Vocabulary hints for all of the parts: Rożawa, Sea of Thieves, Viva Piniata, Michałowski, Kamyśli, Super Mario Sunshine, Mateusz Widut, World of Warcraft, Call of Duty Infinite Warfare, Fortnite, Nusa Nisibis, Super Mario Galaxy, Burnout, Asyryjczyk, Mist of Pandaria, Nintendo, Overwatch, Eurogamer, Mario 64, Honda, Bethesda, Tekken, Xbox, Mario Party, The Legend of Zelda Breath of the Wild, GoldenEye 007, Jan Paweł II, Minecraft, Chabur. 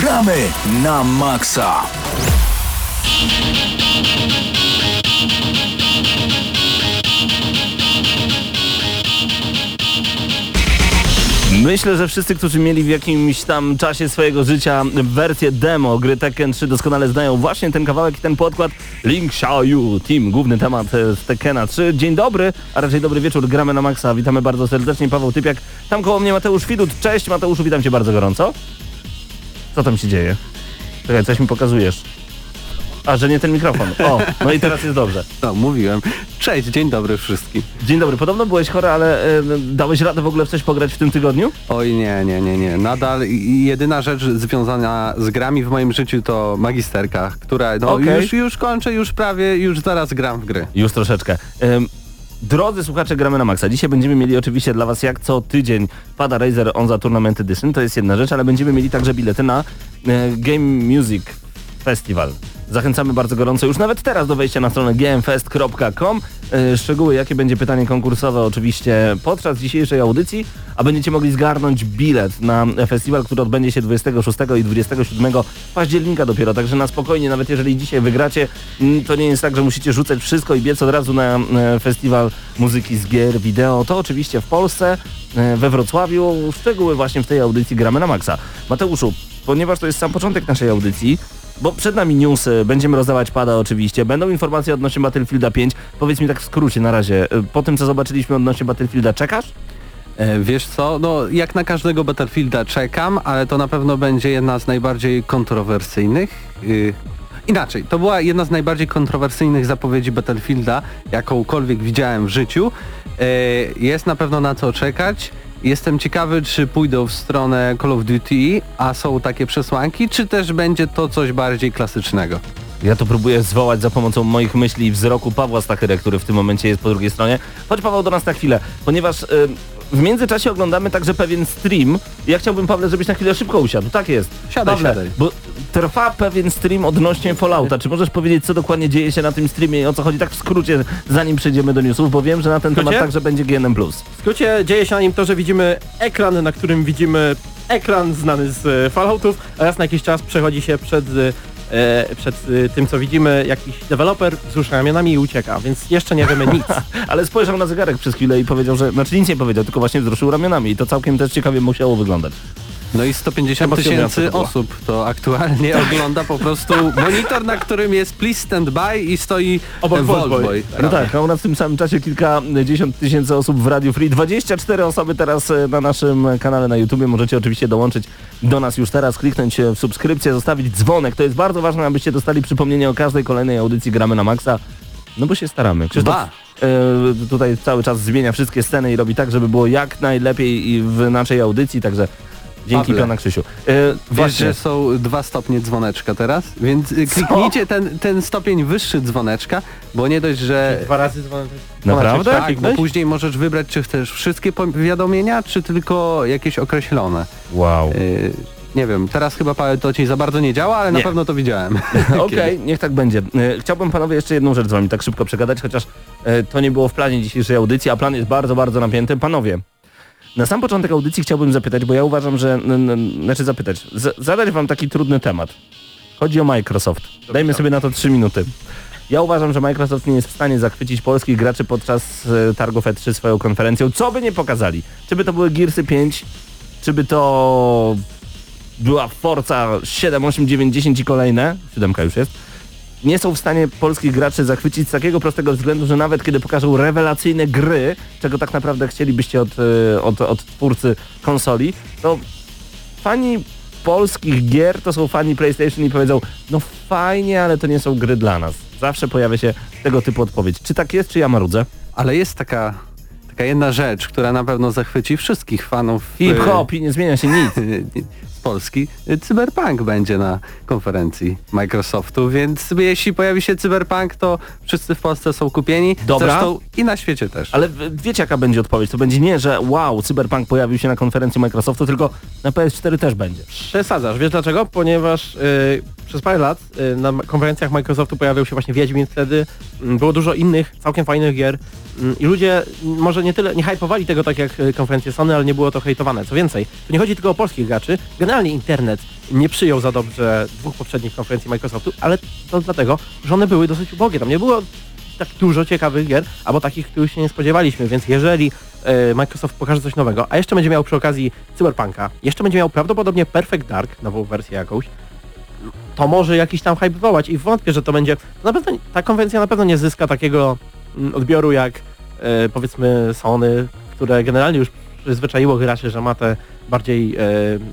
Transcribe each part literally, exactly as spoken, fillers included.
Gramy na maksa! Myślę, że wszyscy, którzy mieli w jakimś tam czasie swojego życia wersję demo gry Tekken trzy doskonale znają właśnie ten kawałek i ten podkład. Ling Xiaoyu, team, główny temat z Tekkena trzy. Dzień dobry, a raczej dobry wieczór, gramy na maksa. Witamy bardzo serdecznie, Paweł Typiak. Tam koło mnie Mateusz Widut. Cześć Mateuszu, witam cię bardzo gorąco. Co tam się dzieje? Czekaj, coś mi pokazujesz. A, że nie ten mikrofon. O, no i teraz jest dobrze. No, mówiłem. Cześć, dzień dobry wszystkim. Dzień dobry. Podobno byłeś chory, ale y, dałeś radę w ogóle w coś pograć w tym tygodniu? Oj, nie, nie, nie, nie. Nadal jedyna rzecz związana z grami w moim życiu to magisterka, która... No, okay. już, już kończę, już prawie, już zaraz gram w gry. Już troszeczkę. Ym... Drodzy słuchacze, gramy na maksa. Dzisiaj będziemy mieli oczywiście dla was, jak co tydzień pada Razer Onza Tournament Edition, to jest jedna rzecz, ale będziemy mieli także bilety na e, Game Music Festival. Zachęcamy bardzo gorąco już nawet teraz do wejścia na stronę g m fest kropka com. E, szczegóły, jakie będzie pytanie konkursowe oczywiście podczas dzisiejszej audycji, a będziecie mogli zgarnąć bilet na festiwal, który odbędzie się dwudziestego szóstego i dwudziestego siódmego października dopiero, także na spokojnie, nawet jeżeli dzisiaj wygracie, to nie jest tak, że musicie rzucać wszystko i biec od razu na festiwal muzyki z gier, wideo. To oczywiście w Polsce, we Wrocławiu, szczegóły właśnie w tej audycji gramy na maksa. Mateuszu, ponieważ to jest sam początek naszej audycji, bo przed nami newsy, będziemy rozdawać pada oczywiście, będą informacje odnośnie Battlefielda pięć. Powiedz mi tak w skrócie na razie, po tym co zobaczyliśmy odnośnie Battlefielda, czekasz? Wiesz co, no jak na każdego Battlefielda czekam, ale to na pewno będzie jedna z najbardziej kontrowersyjnych. Yy, inaczej, to była jedna z najbardziej kontrowersyjnych zapowiedzi Battlefielda, jakąkolwiek widziałem w życiu. Yy, jest na pewno na co czekać. Jestem ciekawy, czy pójdą w stronę Call of Duty, a są takie przesłanki, czy też będzie to coś bardziej klasycznego. Ja to próbuję zwołać za pomocą moich myśli i wzroku Pawła Stachera, który w tym momencie jest po drugiej stronie. Chodź Paweł do nas na chwilę, ponieważ y, w międzyczasie oglądamy także pewien stream. Ja chciałbym, Pawle, żebyś na chwilę szybko usiadł. Tak jest. Siadaj, Pawle, siadaj. Bo trwa pewien stream odnośnie Fallouta. Czy możesz powiedzieć, co dokładnie dzieje się na tym streamie i o co chodzi tak w skrócie, zanim przejdziemy do newsów, bo wiem, że na ten temat także będzie G N M plus. W skrócie dzieje się na nim to, że widzimy ekran, na którym widzimy ekran znany z Falloutów, a raz na jakiś czas przechodzi się przed... przed tym, co widzimy, jakiś deweloper wzrusza ramionami i ucieka, więc jeszcze nie wiemy nic. Ale spojrzał na zegarek przez chwilę i powiedział, że... Znaczy nic nie powiedział, tylko właśnie wzruszył ramionami i to całkiem też ciekawie musiało wyglądać. No i sto pięćdziesiąt tysięcy osób to aktualnie tak ogląda po prostu monitor, na którym jest please stand by i stoi obok Voltboy. No tak, a u nas w tym samym czasie kilkadziesiąt tysięcy osób w Radio Free. dwadzieścia cztery osoby teraz na naszym kanale na YouTubie. Możecie oczywiście dołączyć do nas już teraz, kliknąć w subskrypcję, zostawić dzwonek. To jest bardzo ważne, abyście dostali przypomnienie o każdej kolejnej audycji Gramy na Maxa. No bo się staramy. Krzysztof Yy, tutaj cały czas zmienia wszystkie sceny i robi tak, żeby było jak najlepiej i w naszej audycji, także... Dzięki pana Krzysiu. Yy, Wiesz, że są dwa stopnie dzwoneczka teraz, więc yy, kliknijcie ten, ten stopień wyższy dzwoneczka, bo nie dość, że... Dwa razy dzwoneczek. Naprawdę? Tak, bo później możesz wybrać, czy chcesz wszystkie powiadomienia, czy tylko jakieś określone. Wow. Yy, nie wiem, teraz chyba Paweł to ci za bardzo nie działa, ale nie. Na pewno to widziałem. Okej, okay, niech tak będzie. Yy, chciałbym panowie jeszcze jedną rzecz z wami tak szybko przegadać, chociaż yy, to nie było w planie dzisiejszej audycji, a plan jest bardzo, bardzo napięty. Panowie, na sam początek audycji chciałbym zapytać, bo ja uważam, że... N- n- znaczy zapytać, z- zadać wam taki trudny temat. Chodzi o Microsoft. Dajmy sobie na to trzy minuty. Ja uważam, że Microsoft nie jest w stanie zachwycić polskich graczy podczas y, targów E trzy swoją konferencją. Co by nie pokazali? Czy by to były Gearsy pięć? Czy by to była Forza siedem, osiem, dziewięć, dziesięć i kolejne? Siódemka już jest. Nie są w stanie polskich graczy zachwycić z takiego prostego względu, że nawet kiedy pokażą rewelacyjne gry, czego tak naprawdę chcielibyście od, od, od twórcy konsoli, to fani polskich gier to są fani PlayStation i powiedzą, no fajnie, ale to nie są gry dla nas. Zawsze pojawia się tego typu odpowiedź. Czy tak jest, czy ja marudzę? Ale jest taka... Taka jedna rzecz, która na pewno zachwyci wszystkich fanów... Hip-hop i nie zmienia się nic. Z Polski. Cyberpunk będzie na konferencji Microsoftu, więc jeśli pojawi się Cyberpunk, to wszyscy w Polsce są kupieni. Dobra. Zresztą i na świecie też. Ale wiecie jaka będzie odpowiedź? To będzie nie, że wow, Cyberpunk pojawił się na konferencji Microsoftu, tylko na P S cztery też będzie. Przesadzasz. Wiesz dlaczego? Ponieważ... Yy... przez parę lat na konferencjach Microsoftu pojawiał się właśnie Wiedźmin wtedy, było dużo innych, całkiem fajnych gier i ludzie może nie tyle, nie hypowali tego tak jak konferencje Sony, ale nie było to hejtowane. Co więcej, tu nie chodzi tylko o polskich graczy, generalnie internet nie przyjął za dobrze dwóch poprzednich konferencji Microsoftu, ale to dlatego, że one były dosyć ubogie, tam nie było tak dużo ciekawych gier, albo takich, których się nie spodziewaliśmy, więc jeżeli y, Microsoft pokaże coś nowego, a jeszcze będzie miał przy okazji Cyberpunka, jeszcze będzie miał prawdopodobnie Perfect Dark, nową wersję jakąś, to może jakiś tam hype wywołać i wątpię, że to będzie... To na pewno, ta konwencja na pewno nie zyska takiego mm, odbioru jak y, powiedzmy Sony, które generalnie już przyzwyczaiło graczy, że ma te bardziej y,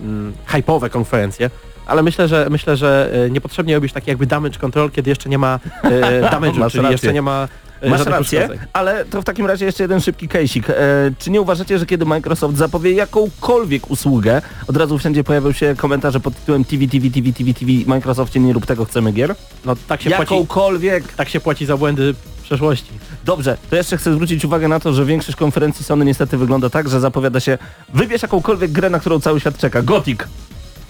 mm, hype'owe konferencje. Ale myślę, że myślę, że niepotrzebnie robisz taki jakby damage control, kiedy jeszcze nie ma e, damage'u, czyli rację. Jeszcze nie ma... E, Masz rację, uszkodzeń. Ale to w takim razie jeszcze jeden szybki case'ik. E, czy nie uważacie, że kiedy Microsoft zapowie jakąkolwiek usługę, od razu wszędzie pojawią się komentarze pod tytułem T V, T V, T V, T V, T V, Microsoftie nie rób tego, chcemy gier? No tak się jakąkolwiek... płaci... Tak się płaci za błędy przeszłości. Dobrze, to jeszcze chcę zwrócić uwagę na to, że większość konferencji Sony niestety wygląda tak, że zapowiada się wybierz jakąkolwiek grę, na którą cały świat czeka. Gothic!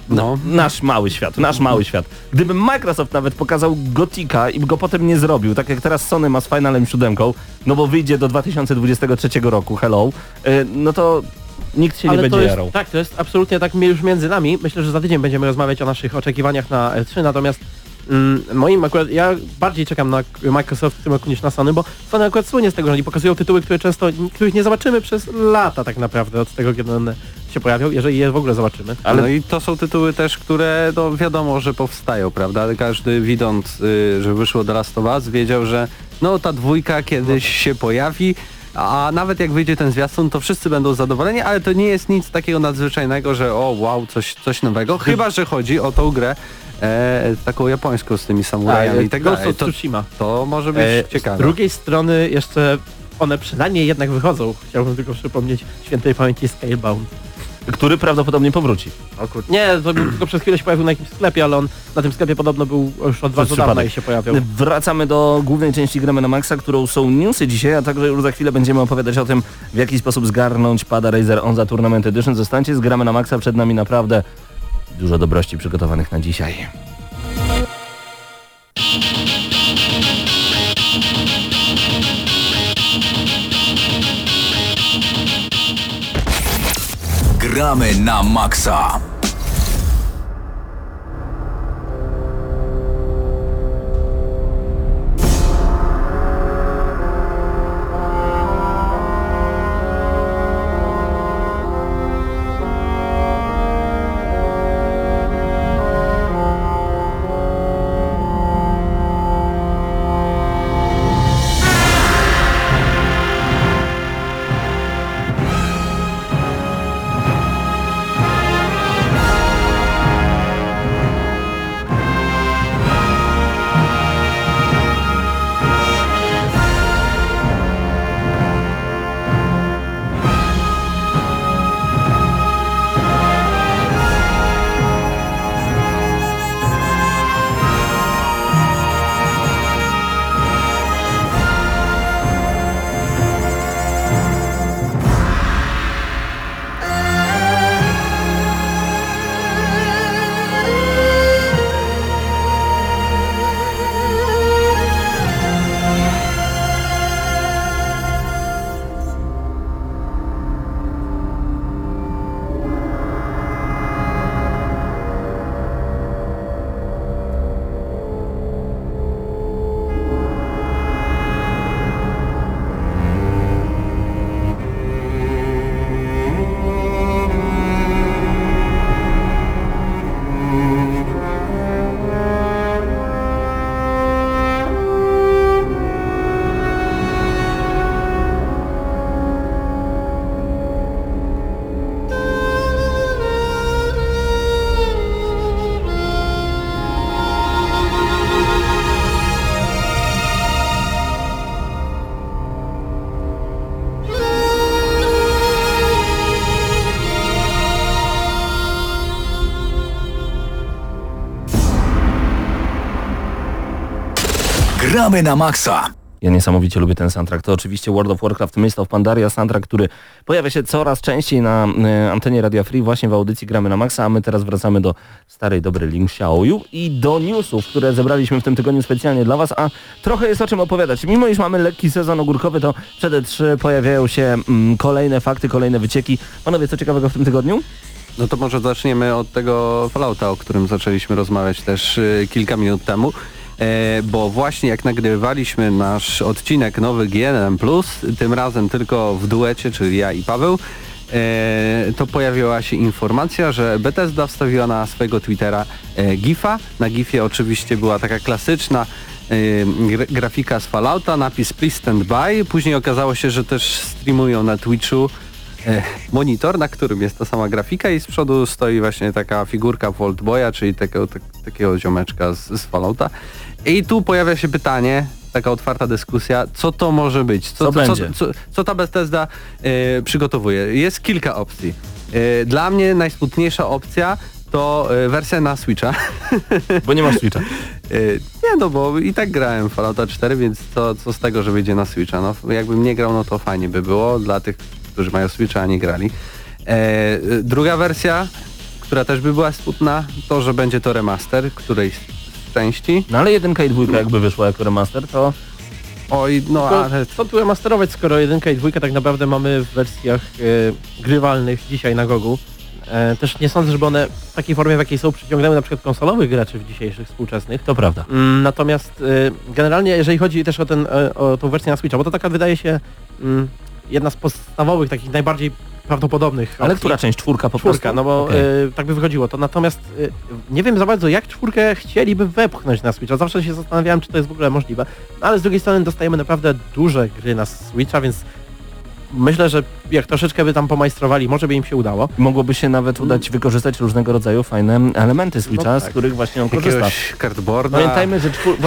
No, nasz mały świat, nasz mały świat. Gdyby Microsoft nawet pokazał Gotika i go potem nie zrobił, tak jak teraz Sony ma z Finalem siedem, no bo wyjdzie do dwa tysiące dwudziestego trzeciego roku, hello, no to nikt się ale nie będzie jest, jarał. Tak, to jest absolutnie tak już między nami. Myślę, że za tydzień będziemy rozmawiać o naszych oczekiwaniach na E trzy, natomiast mm, moim akurat, ja bardziej czekam na Microsoft w tym roku niż na Sony, bo Sony akurat słynie z tego, że oni pokazują tytuły, które często, których nie zobaczymy przez lata tak naprawdę od tego, kiedy one się pojawią, jeżeli je w ogóle zobaczymy. Ale... No i to są tytuły też, które no wiadomo, że powstają, prawda? Każdy widząc, y, że wyszło The Last of Us, wiedział, że no ta dwójka kiedyś się pojawi, a nawet jak wyjdzie ten zwiastun, to wszyscy będą zadowoleni, ale to nie jest nic takiego nadzwyczajnego, że o wow, coś, coś nowego, chyba że chodzi o tą grę E, taką japońską z tymi samurajami. A, i tego, tak, to, to może być e, ciekawe. Z drugiej strony jeszcze one przynajmniej jednak wychodzą. Chciałbym tylko przypomnieć świętej pamięci Scalebound, który prawdopodobnie powróci. O kur... Nie, to tylko przez chwilę się pojawił na jakimś sklepie, ale on na tym sklepie podobno był już od bardzo dawna i się pojawiał. Wracamy do głównej części Gramy na Maxa, którą są newsy dzisiaj, a także już za chwilę będziemy opowiadać o tym, w jaki sposób zgarnąć pada Razer Onza Tournament Edition. Zostańcie z Gramy na Maxa, przed nami naprawdę dużo dobrości przygotowanych na dzisiaj. Gramy na maksa. Gramy na maksa. Ja niesamowicie lubię ten soundtrack. To oczywiście World of Warcraft, Mist of Pandaria, soundtrack, który pojawia się coraz częściej na antenie Radia Free, właśnie w audycji Gramy na Maxa, a my teraz wracamy do starej, dobrej Ling Xiaoyu i do newsów, które zebraliśmy w tym tygodniu specjalnie dla Was, a trochę jest o czym opowiadać. Mimo iż mamy lekki sezon ogórkowy, to przed E trzy pojawiają się mm, kolejne fakty, kolejne wycieki. Panowie, co ciekawego w tym tygodniu? No to może zaczniemy od tego Fallouta, o którym zaczęliśmy rozmawiać też y, kilka minut temu. E, bo właśnie jak nagrywaliśmy nasz odcinek nowy G N M plus, tym razem tylko w duecie, czyli ja i Paweł, e, to pojawiła się informacja, że Bethesda wstawiła na swojego Twittera e, gifa. Na gifie oczywiście była taka klasyczna e, grafika z Fallouta, napis Please Stand By. Później okazało się, że też streamują na Twitchu monitor, na którym jest ta sama grafika i z przodu stoi właśnie taka figurka Vault Boya, czyli takiego, tak, takiego ziomeczka z, z Fallouta. I tu pojawia się pytanie, taka otwarta dyskusja, co to może być? Co, co, będzie? co, co, co ta Bethesda y, przygotowuje? Jest kilka opcji. Y, dla mnie najsmutniejsza opcja to y, wersja na Switcha. Bo nie masz Switcha. y, nie, no bo i tak grałem w Fallouta cztery, więc to, co z tego, że wyjdzie na Switcha? No, jakbym nie grał, no to fajnie by było dla tych, którzy mają Switcha, a nie grali. E, druga wersja, która też by była smutna, to, że będzie to remaster którejś z części. No ale jedynka i dwójka jakby wyszła jako remaster, to... Oj, no tylko, ale... Co tu remasterować, skoro jedynka i dwójka tak naprawdę mamy w wersjach e, grywalnych dzisiaj na Gogu. E, też nie sądzę, żeby one w takiej formie, w jakiej są, przyciągnęły na przykład konsolowych graczy w dzisiejszych współczesnych. To prawda. Mm, natomiast e, generalnie, jeżeli chodzi też o, ten, e, o tą wersję na Switcha, bo to taka wydaje się... Mm, jedna z podstawowych, takich najbardziej prawdopodobnych opcji. Ale która część? Czwórka po prostu? Czwórka, no bo okay. y, tak by wychodziło to. Natomiast y, nie wiem za bardzo, jak czwórkę chcieliby wepchnąć na Switcha. Zawsze się zastanawiałem, czy to jest w ogóle możliwe. No, ale z drugiej strony dostajemy naprawdę duże gry na Switcha, więc myślę, że jak troszeczkę by tam pomajstrowali, może by im się udało. Mogłoby się nawet udać wykorzystać różnego rodzaju fajne elementy Switcha, no tak, z których właśnie on korzysta. Cardboarda. Pamiętajmy, że czwór...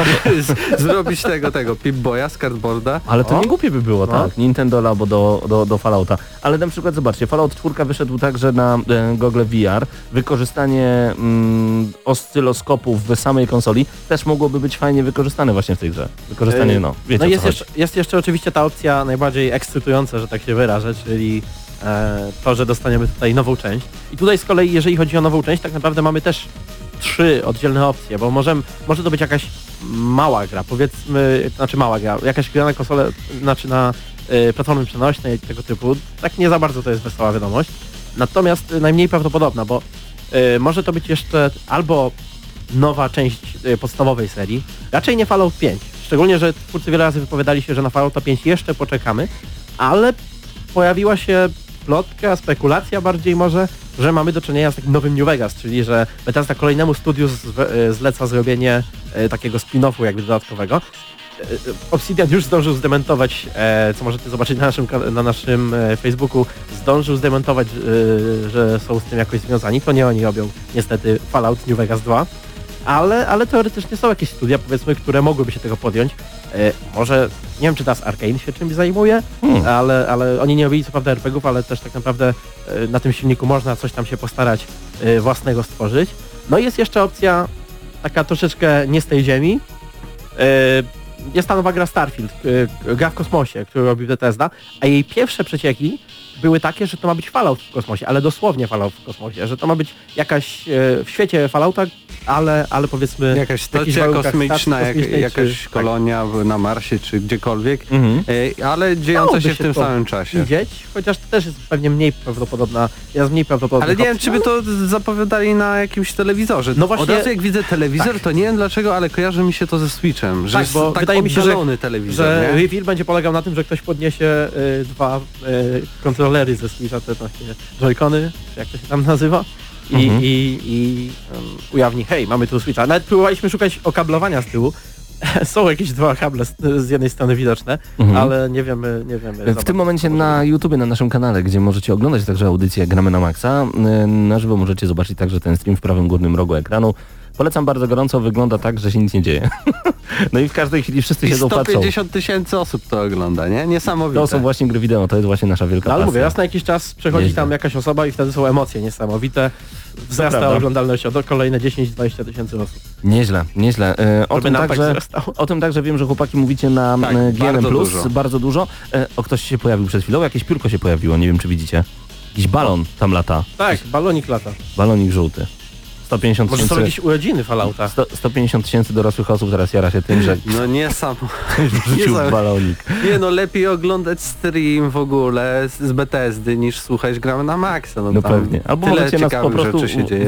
z, zrobić tego, tego Pip-Boya z cardboarda. Ale to o? nie głupie by było, no. tak? Nintendo Labo do, do, do Fallouta. Ale na przykład zobaczcie, Fallout cztery wyszedł także na e, gogle V R. Wykorzystanie mm, oscyloskopów w samej konsoli też mogłoby być fajnie wykorzystane właśnie w tej grze. Wykorzystanie, Ej. no, wiecie, no jest, jeszcze, jest jeszcze oczywiście ta opcja najbardziej ekscytująca, że tak się wyrażę, czyli e, to, że dostaniemy tutaj nową część. I tutaj z kolei, jeżeli chodzi o nową część, tak naprawdę mamy też trzy oddzielne opcje, bo możemy, może to być jakaś mała gra, powiedzmy, znaczy mała gra, jakaś gra na konsolę, znaczy na y, platformy przenośnej tego typu. Tak nie za bardzo to jest wesoła wiadomość. Natomiast y, najmniej prawdopodobna, bo y, może to być jeszcze albo nowa część y, podstawowej serii, raczej nie Fallout pięć. Szczególnie, że twórcy wiele razy wypowiadali się, że na Fallouta pięć jeszcze poczekamy, ale pojawiła się plotka, spekulacja bardziej może, że mamy do czynienia z takim nowym New Vegas, czyli że Bethesda kolejnemu studiu zleca zrobienie takiego spin-offu jakby dodatkowego. Obsidian już zdążył zdementować, co możecie zobaczyć na naszym, na naszym Facebooku, zdążył zdementować, że są z tym jakoś związani. To nie oni robią niestety Fallout New Vegas dwa. Ale, ale teoretycznie są jakieś studia, powiedzmy, które mogłyby się tego podjąć. E, może, nie wiem, czy teraz Arkane się czymś zajmuje, hmm. ale, ale oni nie robili co prawda er pe gie ów, ale też tak naprawdę e, na tym silniku można coś tam się postarać e, własnego stworzyć. No i jest jeszcze opcja taka troszeczkę nie z tej ziemi. E, jest ta nowa gra Starfield, e, gra w kosmosie, którą robi Bethesda, a jej pierwsze przecieki były takie, że to ma być Fallout w kosmosie, ale dosłownie Fallout w kosmosie, że to ma być jakaś e, w świecie Fallouta, ale, ale powiedzmy... Jakaś stacja kosmiczna, jak, jakaś czy, kolonia tak. na Marsie czy gdziekolwiek, mhm. e, ale dziejąca się w tym samym czasie. Widzieć, chociaż to też jest pewnie mniej prawdopodobna, jest mniej prawdopodobna. Ale nie wiem, czy by to zapowiadali na jakimś telewizorze. No właśnie, od razu jak widzę telewizor, tak. to nie wiem dlaczego, ale kojarzy mi się to ze Switchem, że tak, jest bo tak wydaje mi się, że, telewizor, że reveal będzie polegał na tym, że ktoś podniesie y, dwa y, kontrolery ze Switcha, te takie joycony, jak to się tam nazywa, i, mhm. i, i um, ujawni, hej, mamy tu Switcha. Nawet próbowaliśmy szukać okablowania z tyłu. Są jakieś dwa kable z, z jednej strony widoczne, mhm. ale nie wiemy, nie wiemy. W zobacz, tym momencie na YouTubie, na naszym kanale, gdzie możecie oglądać także audycję Gramy na Maxa, na żywo możecie zobaczyć także ten stream w prawym górnym rogu ekranu. Polecam bardzo gorąco, wygląda tak, że się nic nie dzieje. No i w każdej chwili wszyscy I siedzą, patrzą. sto pięćdziesiąt tysięcy osób to ogląda, nie? Niesamowite. To są właśnie gry wideo, to jest właśnie nasza wielka pasja. No, ale mówię, raz na jakiś czas przechodzi Jeźdź. tam jakaś osoba i wtedy są emocje niesamowite. Wzrasta oglądalność o kolejne dziesięć do dwudziestu tysięcy osób. Nieźle, nieźle. O tym, także, o tym także wiem, że chłopaki mówicie na tak, G N M plus, bardzo, bardzo dużo. O, ktoś się pojawił przed chwilą, jakieś piórko się pojawiło, nie wiem czy widzicie. Jakiś balon tam lata. Tak, balonik lata. Balonik żółty. sto pięćdziesiąt Może tysięcy, są jakieś urodziny Fallouta. sto pięćdziesiąt tysięcy dorosłych osób teraz jara się tym, że... No nie sam. Wrzucił balonik. Nie no, lepiej oglądać stream w ogóle z Bethesdy niż słuchać Gramy na Maxa. No, no pewnie. Albo możecie nas po prostu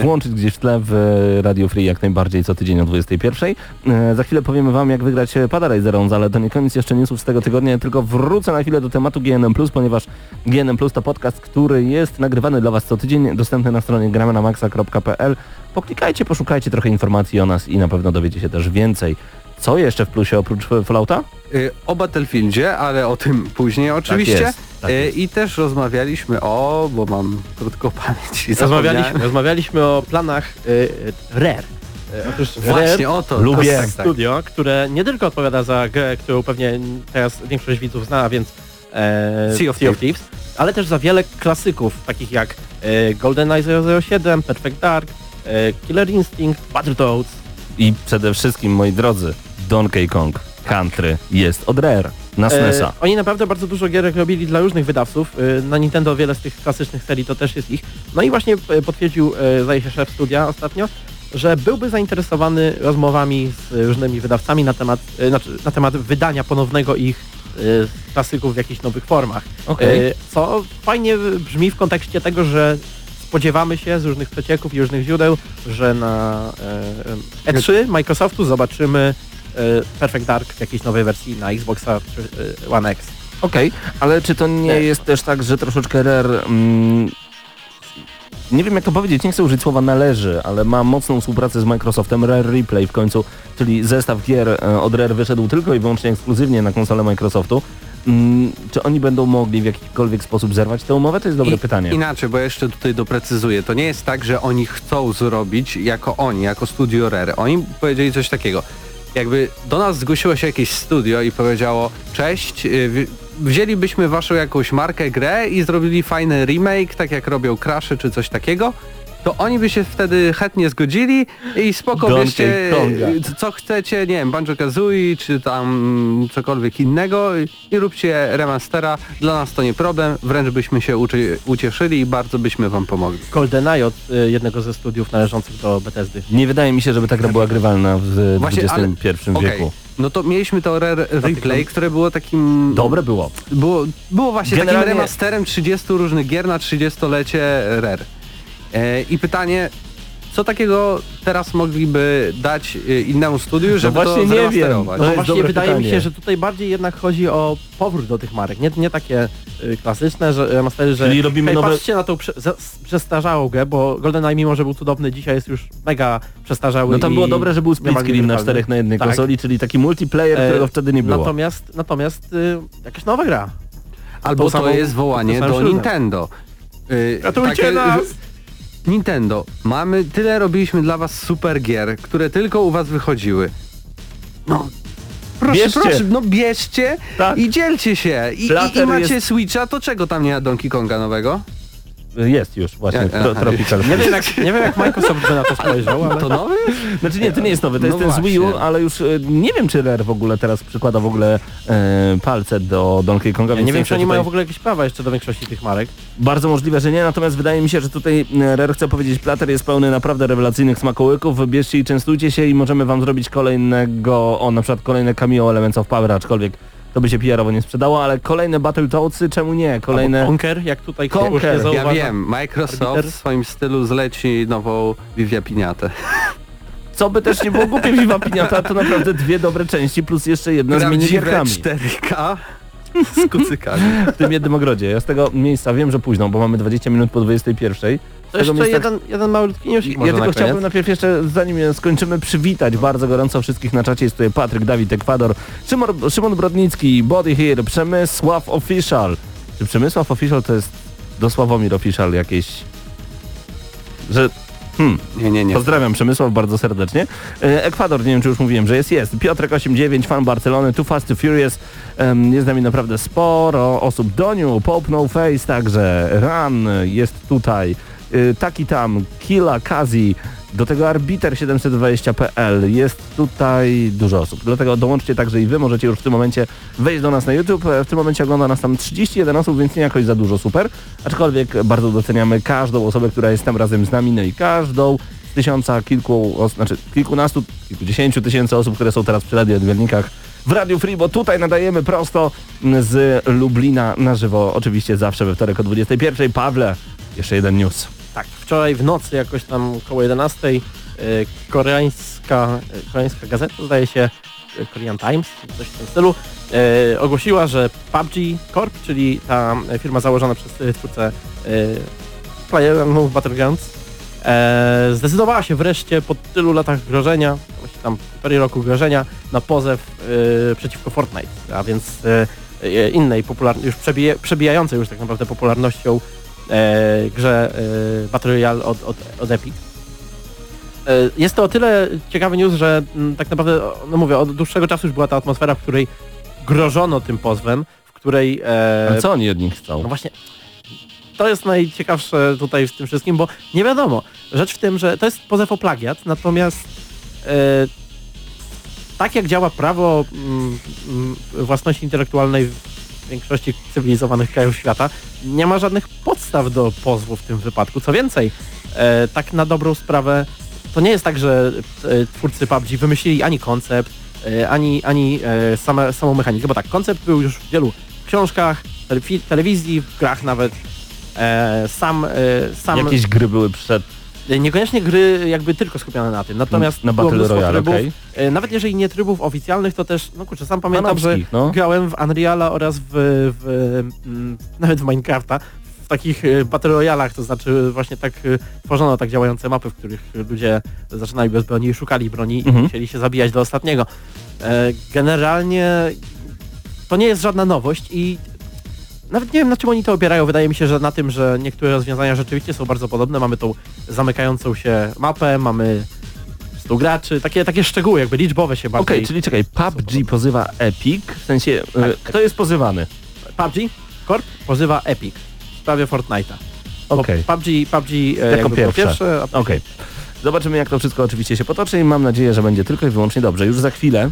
włączyć gdzieś w tle w Radio Free jak najbardziej co tydzień o dwudziestej pierwszej. E, za chwilę powiemy wam jak wygrać pada Razer Onza, ale to nie koniec jeszcze newsów z tego tygodnia, tylko wrócę na chwilę do tematu G N M plus, ponieważ G N M plus to podcast, który jest nagrywany dla was co tydzień, dostępny na stronie gramy na maxa kropka p l. Poklikajcie, poszukajcie trochę informacji o nas i na pewno dowiecie się też więcej. Co jeszcze w plusie oprócz Fallouta? Yy, o Battlefieldzie, ale o tym później oczywiście. Tak jest, tak jest. Yy, I też rozmawialiśmy o, bo mam krótką pamięć i rozmawialiśmy, rozmawialiśmy o planach yy, Rare. Yy, otóż Właśnie Rare, o to. Lubię tak, tak, tak. studio, które nie tylko odpowiada za grę, którą pewnie teraz większość widzów zna, więc yy, Sea of Thieves, Thieves, ale też za wiele klasyków, takich jak yy, GoldenEye zero zero siedem, Perfect Dark, Killer Instinct, Battletoads. I przede wszystkim, moi drodzy, Donkey Kong Country jest od Rare, na S N E S a. E, oni naprawdę bardzo dużo gierek robili dla różnych wydawców. E, na Nintendo wiele z tych klasycznych serii to też jest ich. No i właśnie potwierdził, e, zdaje się, szef studia ostatnio, że byłby zainteresowany rozmowami z różnymi wydawcami na temat, e, na, na temat wydania ponownego ich e, klasyków w jakichś nowych formach. Okay. E, co fajnie brzmi w kontekście tego, że spodziewamy się z różnych przecieków i różnych źródeł, że na e, E trzy Microsoftu zobaczymy e, Perfect Dark w jakiejś nowej wersji na Xboxa e, One X. Okej, okay, ale czy to nie e. jest też tak, że troszeczkę Rare... Mm, nie wiem jak to powiedzieć, nie chcę użyć słowa należy, ale ma mocną współpracę z Microsoftem. Rare Replay w końcu, czyli zestaw gier e, od Rare wyszedł tylko i wyłącznie ekskluzywnie na konsolę Microsoftu. Hmm, czy oni będą mogli w jakikolwiek sposób zerwać tę umowę? To jest dobre I, pytanie. Inaczej, bo jeszcze tutaj doprecyzuję. To nie jest tak, że oni chcą zrobić jako oni, jako studio Rare. Oni powiedzieli coś takiego. Jakby do nas zgłosiło się jakieś studio i powiedziało cześć, w- wzięlibyśmy waszą jakąś markę, grę i zrobili fajny remake, tak jak robią Crashy czy coś takiego, to oni by się wtedy chętnie zgodzili i spoko wieście co chcecie, nie wiem, Banjo-Kazooie czy tam cokolwiek innego i róbcie remastera, dla nas to nie problem, wręcz byśmy się uczy, ucieszyli i bardzo byśmy wam pomogli. GoldenEye od y, jednego ze studiów należących do Bethesdy. Nie wydaje mi się, żeby ta gra była grywalna w Właśnie, dwudziestym pierwszym ale, wieku. Okay. No to mieliśmy to Rare Replay, które było takim... Dobre było. Było, było właśnie Generalnie... takim remasterem trzydziestu różnych gier na trzydziestolecie Rare. I pytanie, co takiego teraz mogliby dać innemu studiu, żeby no to zremasterować? No właśnie wydaje pytanie. mi się, że tutaj bardziej jednak chodzi o powrót do tych marek, nie, nie takie y, klasyczne że remastery, że Czyli robimy hej, nowe... patrzcie na tą prze, za, przestarzałą grę, bo GoldenEye mimo, że był cudowny, dzisiaj jest już mega przestarzały. No tam i było dobre, że był split screen na czterech na jednej tak. konsoli, czyli taki multiplayer, e, którego wtedy nie było. Natomiast, natomiast y, jakaś nowa gra. Albo to, samą, to jest wołanie do śródem. Nintendo. Y, Gratulujcie takie, nas! Nintendo, mamy, tyle robiliśmy dla was super gier, które tylko u was wychodziły. No, proszę, bierzcie. proszę, no bierzcie tak. i dzielcie się. I, i, i macie jest... Switcha, to czego tam nie ma Donkey Konga nowego? Jest już właśnie ja, tro, Tropical. Nie wiem, jak, nie wiem jak Microsoft by na to spojrzał, ale... To nowy? Znaczy nie, to nie jest nowy, to no jest ten z Wii U, ale już nie wiem czy Rare w ogóle teraz przykłada w ogóle e, palce do Donkey Konga. Ja nie wiem czy oni tutaj... mają w ogóle jakieś prawa jeszcze do większości tych marek. Bardzo możliwe, że nie, natomiast wydaje mi się, że tutaj Rare chce powiedzieć, plater jest pełny naprawdę rewelacyjnych smakołyków, bierzcie i częstujcie się i możemy wam zrobić kolejnego, o na przykład kolejne cameo Elements of Power, aczkolwiek to by się P R owo nie sprzedało, ale kolejne Battletoadsy, czemu nie? Kolejne... Conker, jak tutaj Conker. Ja wiem, Microsoft Arbiter. w swoim stylu zleci nową Viva Piniatę. Co by też nie było głupie, Viva Piniata to naprawdę dwie dobre części, plus jeszcze jedna z minigierkami. cztery K z kucykami. W tym jednym ogrodzie. Ja z tego miejsca wiem, że późno, bo mamy dwadzieścia minut po dwudziestej pierwszej. To jeszcze miejsca... jeden, jeden mały kiniosik. Ja tylko na chciałbym najpierw jeszcze, zanim skończymy, przywitać bardzo gorąco wszystkich na czacie. Jest tutaj Patryk, Dawid, Ekwador, Szymon, Szymon Brodnicki, Body Here, Przemysław Official. Czy Przemysław Official to jest do Sławomir Official jakieś... Że... Hmm. Nie, nie, nie. Pozdrawiam Przemysław bardzo serdecznie. E, Ekwador, nie wiem czy już mówiłem, że jest, jest. Piotrek osiemdziesiąt dziewięć, fan Barcelony, Too Fast, Too Furious. E, jest z nami naprawdę sporo osób. Doniu, Pope No Face, także Ran jest tutaj. E, taki tam, Killa, Kazi. Do tego arbiter siedemset dwadzieścia kropka p l jest tutaj dużo osób, dlatego dołączcie także i wy, możecie już w tym momencie wejść do nas na YouTube. W tym momencie ogląda nas tam trzydzieści jeden osób, więc nie jakoś za dużo, super. Aczkolwiek bardzo doceniamy każdą osobę, która jest tam razem z nami, no i każdą z tysiąca, kilku, znaczy kilkunastu, kilkudziesięciu tysięcy osób, które są teraz przy radioodbiornikach w Radiu Free, bo tutaj nadajemy prosto z Lublina na żywo, oczywiście zawsze we wtorek o dwudziestej pierwszej. Pawle, jeszcze jeden news. Tak, wczoraj w nocy jakoś tam około jedenastej yy, koreańska, yy, koreańska gazeta, zdaje się yy, Korean Times, coś w tym stylu, yy, ogłosiła, że P U B G Corp, czyli ta firma założona przez twórcę yy, Player unknown's Battlegrounds, yy, zdecydowała się wreszcie po tylu latach grożenia, właściwie tam półtorej roku grożenia, na pozew yy, przeciwko Fortnite, a więc yy, innej popularnej, już przebija, przebijającej już tak naprawdę popularnością E, grze e, Battle Royale od, od, od Epic. E, jest to o tyle ciekawy news, że m, tak naprawdę, no mówię, od dłuższego czasu już była ta atmosfera, w której grożono tym pozwem, w której... E, A co oni od nich chcą? No właśnie, to jest najciekawsze tutaj w tym wszystkim, bo nie wiadomo. Rzecz w tym, że to jest pozew o plagiat, natomiast e, tak jak działa prawo m, m, własności intelektualnej w większości cywilizowanych krajów świata, nie ma żadnych podstaw do pozwu w tym wypadku. Co więcej, e, tak na dobrą sprawę, to nie jest tak, że e, twórcy P U B G wymyślili ani koncept, e, ani, ani e, same, samą mechanikę, bo tak, koncept był już w wielu książkach, telefi- telewizji, w grach nawet. E, sam, e, sam... Jakieś gry były przed... Niekoniecznie gry jakby tylko skupione na tym, natomiast na Battle Royale, trybów, okay. e, nawet jeżeli nie trybów oficjalnych, to też, no kurczę, sam pamiętam, Panowski, że no. grałem w Unreala oraz w, w m, nawet w Minecrafta, w takich Battle Royalach, to znaczy właśnie tak tworzono tak działające mapy, w których ludzie zaczynali bez broni, szukali broni mhm. i musieli się zabijać do ostatniego. E, generalnie to nie jest żadna nowość i nawet nie wiem, na czym oni to opierają. Wydaje mi się, że na tym, że niektóre rozwiązania rzeczywiście są bardzo podobne. Mamy tą zamykającą się mapę, mamy stu graczy, takie, takie szczegóły jakby liczbowe się bardziej... Okej, okay, czyli czekaj, P U B G pozywa Epic, w sensie tak, e, kto jest pozywany? P U B G Corp pozywa Epic w sprawie Fortnite'a. Okej. Okay. P U B G, P U B G e, jako pierwsze. pierwsze Okej. Okay. Zobaczymy, jak to wszystko oczywiście się potoczy i mam nadzieję, że będzie tylko i wyłącznie dobrze. Już za chwilę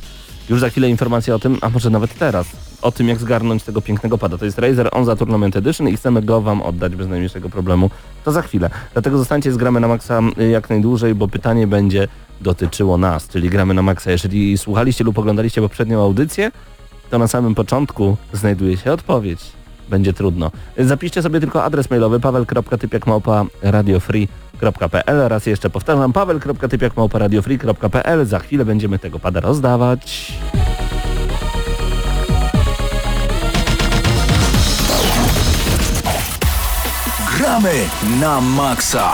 Już za chwilę informacja o tym, a może nawet teraz, o tym jak zgarnąć tego pięknego pada. To jest Razer Onza Tournament Edition i chcemy go wam oddać bez najmniejszego problemu. To za chwilę. Dlatego zostańcie z Gramy na Maxa jak najdłużej, bo pytanie będzie dotyczyło nas, czyli Gramy na Maxa. Jeżeli słuchaliście lub oglądaliście poprzednią audycję, to na samym początku znajduje się odpowiedź. Będzie trudno. Zapiszcie sobie tylko adres mailowy paweł kropka typiak małpa radiofree kropka p l. Raz jeszcze powtarzam, paweł kropka typiak małpa radiofree kropka p l. Za chwilę będziemy tego pada rozdawać. Gramy na maksa!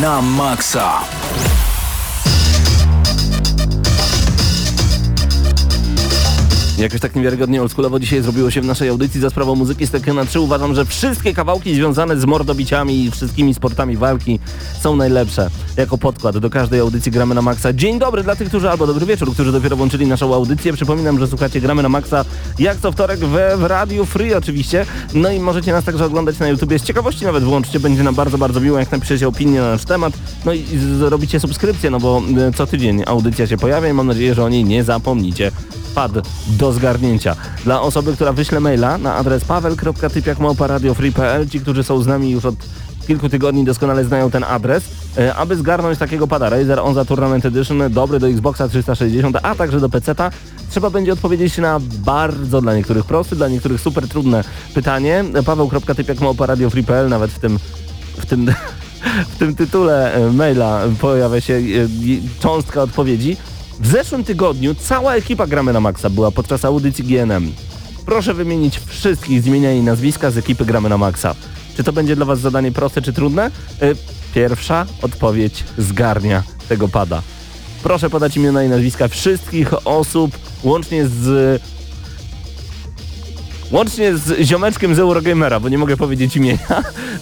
na maksa. Jakoś tak niewiarygodnie oldschoolowo dzisiaj zrobiło się w naszej audycji za sprawą muzyki z Tekkena trzy. Uważam, że wszystkie kawałki związane z mordobiciami i wszystkimi sportami walki są najlepsze. Jako podkład do każdej audycji Gramy na Maxa. Dzień dobry dla tych, którzy, albo dobry wieczór, którzy dopiero włączyli naszą audycję. Przypominam, że słuchacie Gramy na Maxa jak co wtorek we, w Radiu Free oczywiście. No i możecie nas także oglądać na YouTubie. Z ciekawości nawet włączcie, będzie nam bardzo, bardzo miło, jak napiszecie opinię na nasz temat. No i zrobicie subskrypcję, no bo co tydzień audycja się pojawia i mam nadzieję, że o niej nie zapomnicie. Pad do zgarnięcia. Dla osoby, która wyśle maila na adres paweł kropka typiak małpa radio free kropka p l, ci, którzy są z nami już od kilku tygodni, doskonale znają ten adres, e, aby zgarnąć takiego pada Razer Onza Tournament Edition, dobry do Xboxa trzysta sześćdziesiąt, a także do peceta, trzeba będzie odpowiedzieć na bardzo dla niektórych proste, dla niektórych super trudne pytanie. paweł kropka typiak małpa radio free kropka p l, nawet w tym w tym... w tym tytule maila pojawia się cząstka odpowiedzi. W zeszłym tygodniu cała ekipa Gramy na Maxa była podczas audycji G N M. Proszę wymienić wszystkich z imienia i nazwiska z ekipy Gramy na Maxa. Czy to będzie dla was zadanie proste czy trudne? Pierwsza odpowiedź zgarnia tego pada. Proszę podać imiona i nazwiska wszystkich osób, łącznie z... Łącznie z ziomeczkiem z Eurogamera, bo nie mogę powiedzieć imienia.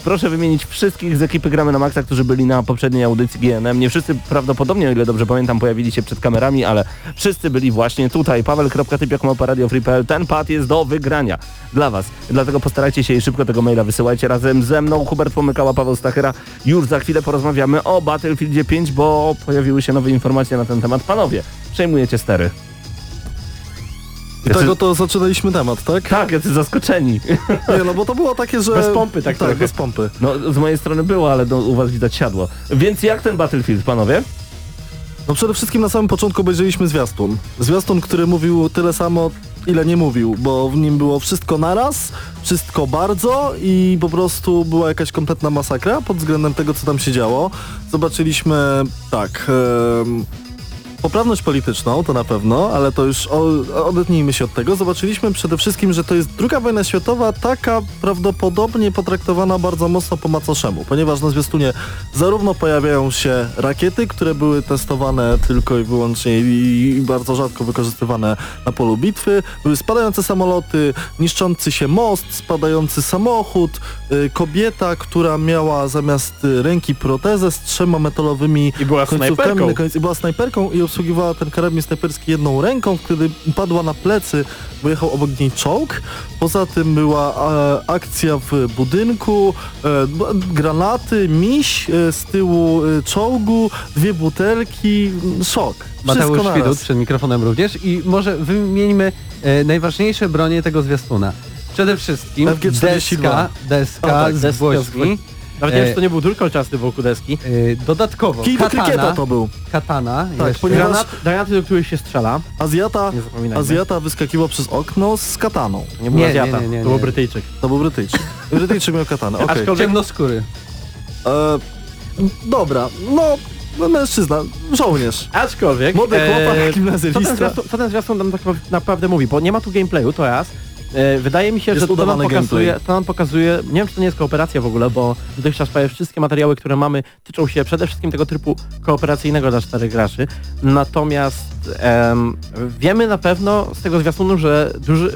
Proszę wymienić wszystkich z ekipy Gramy na Maxa, którzy byli na poprzedniej audycji G N M. Nie wszyscy prawdopodobnie, o ile dobrze pamiętam, pojawili się przed kamerami, ale wszyscy byli właśnie tutaj. paweł kropka typiak małpa radio free kropka p l. Ten pad jest do wygrania dla was. Dlatego postarajcie się i szybko tego maila wysyłajcie. Razem ze mną Hubert Pomykała, Paweł Stachera. Już za chwilę porozmawiamy o Battlefieldzie pięć, bo pojawiły się nowe informacje na ten temat. Panowie, przejmujecie stery. I tego to zaczynaliśmy temat, tak? Tak, jacy zaskoczeni. Nie, no bo to było takie, że... Bez pompy tak Tak, trochę. Bez pompy. No, z mojej strony było, ale do, u was widać siadło. Więc jak ten Battlefield, panowie? No przede wszystkim na samym początku obejrzeliśmy zwiastun. Zwiastun, który mówił tyle samo, ile nie mówił, bo w nim było wszystko naraz, wszystko bardzo i po prostu była jakaś kompletna masakra pod względem tego, co tam się działo. Zobaczyliśmy, tak... Yy... poprawność polityczną, to na pewno, ale to już o, odetnijmy się od tego. Zobaczyliśmy przede wszystkim, że to jest druga wojna światowa, taka prawdopodobnie potraktowana bardzo mocno po macoszemu, ponieważ na zwiastunie zarówno pojawiają się rakiety, które były testowane tylko i wyłącznie i, i bardzo rzadko wykorzystywane na polu bitwy, były spadające samoloty, niszczący się most, spadający samochód, y, kobieta, która miała zamiast ręki protezę z trzema metalowymi i była końcówkami na końcu, i była snajperką i obsługiwała ten karabin snajperski jedną ręką, kiedy padła na plecy, bo jechał obok niej czołg. Poza tym była e, akcja w budynku, e, granaty, miś, e, z tyłu e, czołgu, dwie butelki, szok. Mateusz Widut przed mikrofonem również i może wymieńmy e, najważniejsze bronie tego zwiastuna. Przede wszystkim deska, deska o, tak, z gwoździ. Nawet nie wiem, czy to nie był trójkolczasty wokół deski. Yy, dodatkowo katana, to był. Katana, tak, jeszcze. Granat, granaty, do których się strzela. Azjata, Azjata wyskakiwał przez okno z kataną. Nie był Azjata, nie, nie, nie, to był Brytyjczyk. To był Brytyjczyk. Brytyjczyk miał katanę, okej. Okay. Ciemnoskóry. E, dobra, no mężczyzna, żołnierz. Aczkolwiek... Młody chłopak, gimnazjalista. Co ten zwiastun nam tak naprawdę mówi, bo nie ma tu gameplayu, to raz. Wydaje mi się, jest że to nam, pokazuje, to nam pokazuje, nie wiem, czy to nie jest kooperacja w ogóle, bo dotychczas prawie wszystkie materiały, które mamy, tyczą się przede wszystkim tego trybu kooperacyjnego dla czterech graczy. Natomiast em, wiemy na pewno z tego zwiastunu, że duży,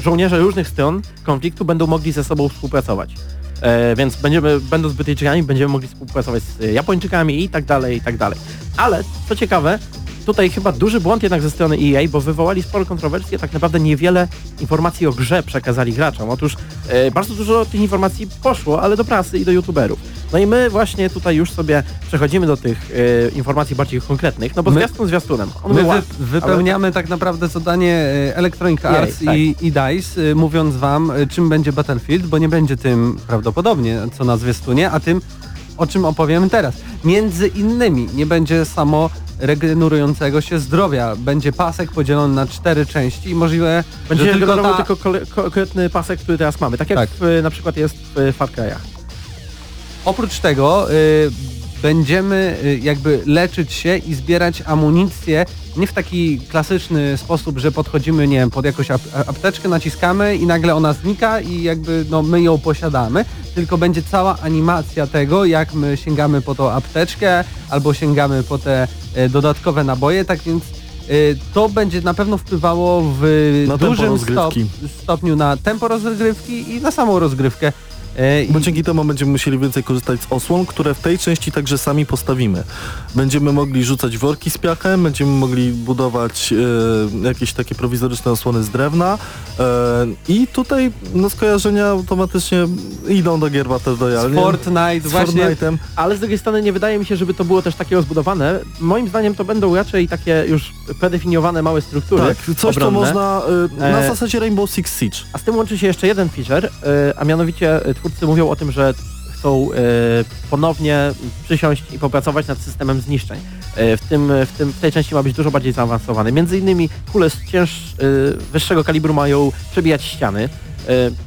y, żołnierze różnych stron konfliktu będą mogli ze sobą współpracować. E, więc będziemy, będąc Brytyjczykami, będziemy mogli współpracować z Japończykami i tak dalej, i tak dalej. Ale, co ciekawe, tutaj chyba duży błąd jednak ze strony E A, bo wywołali sporo kontrowersji, a tak naprawdę niewiele informacji o grze przekazali graczom. Otóż e, bardzo dużo tych informacji poszło, ale do prasy i do youtuberów. No i my właśnie tutaj już sobie przechodzimy do tych e, informacji bardziej konkretnych, no bo my, zwiastun zwiastunem. On my wy, ład, wypełniamy ale... tak naprawdę zadanie Electronic Arts E A, tak. i, i DICE, y, mówiąc wam, y, czym będzie Battlefield, bo nie będzie tym prawdopodobnie, co na zwiastunie, a tym, o czym opowiem teraz. Między innymi nie będzie samo regenerującego się zdrowia. Będzie pasek podzielony na cztery części i możliwe... Będzie regenerował ta... tylko kole- konkretny pasek, który teraz mamy. Tak jak tak. W, na przykład jest w Far Cry'ach. Oprócz tego y, będziemy jakby leczyć się i zbierać amunicję nie w taki klasyczny sposób, że podchodzimy, nie wiem, pod jakąś apteczkę, naciskamy i nagle ona znika i jakby no my ją posiadamy, tylko będzie cała animacja tego, jak my sięgamy po tą apteczkę albo sięgamy po te dodatkowe naboje, tak więc to będzie na pewno wpływało w na dużym stop, stopniu na tempo rozgrywki i na samą rozgrywkę. Bo dzięki temu będziemy musieli więcej korzystać z osłon, które w tej części także sami postawimy. Będziemy mogli rzucać worki z piachem, będziemy mogli budować e, jakieś takie prowizoryczne osłony z drewna e, i tutaj no, skojarzenia automatycznie idą do gier Battle Royale. Z Fortnite, z właśnie. Fortnite'em. Ale z drugiej strony nie wydaje mi się, żeby to było też takie rozbudowane. Moim zdaniem to będą raczej takie już predefiniowane małe struktury. Tak, coś obronne. To można e, na zasadzie Rainbow Six Siege. A z tym łączy się jeszcze jeden feature, e, a mianowicie twórcy mówią o tym, że chcą y, ponownie przysiąść i popracować nad systemem zniszczeń. Y, w, tym, w, tym, w tej części ma być dużo bardziej zaawansowany. Między innymi kule z cięż, y, wyższego kalibru mają przebijać ściany. Y,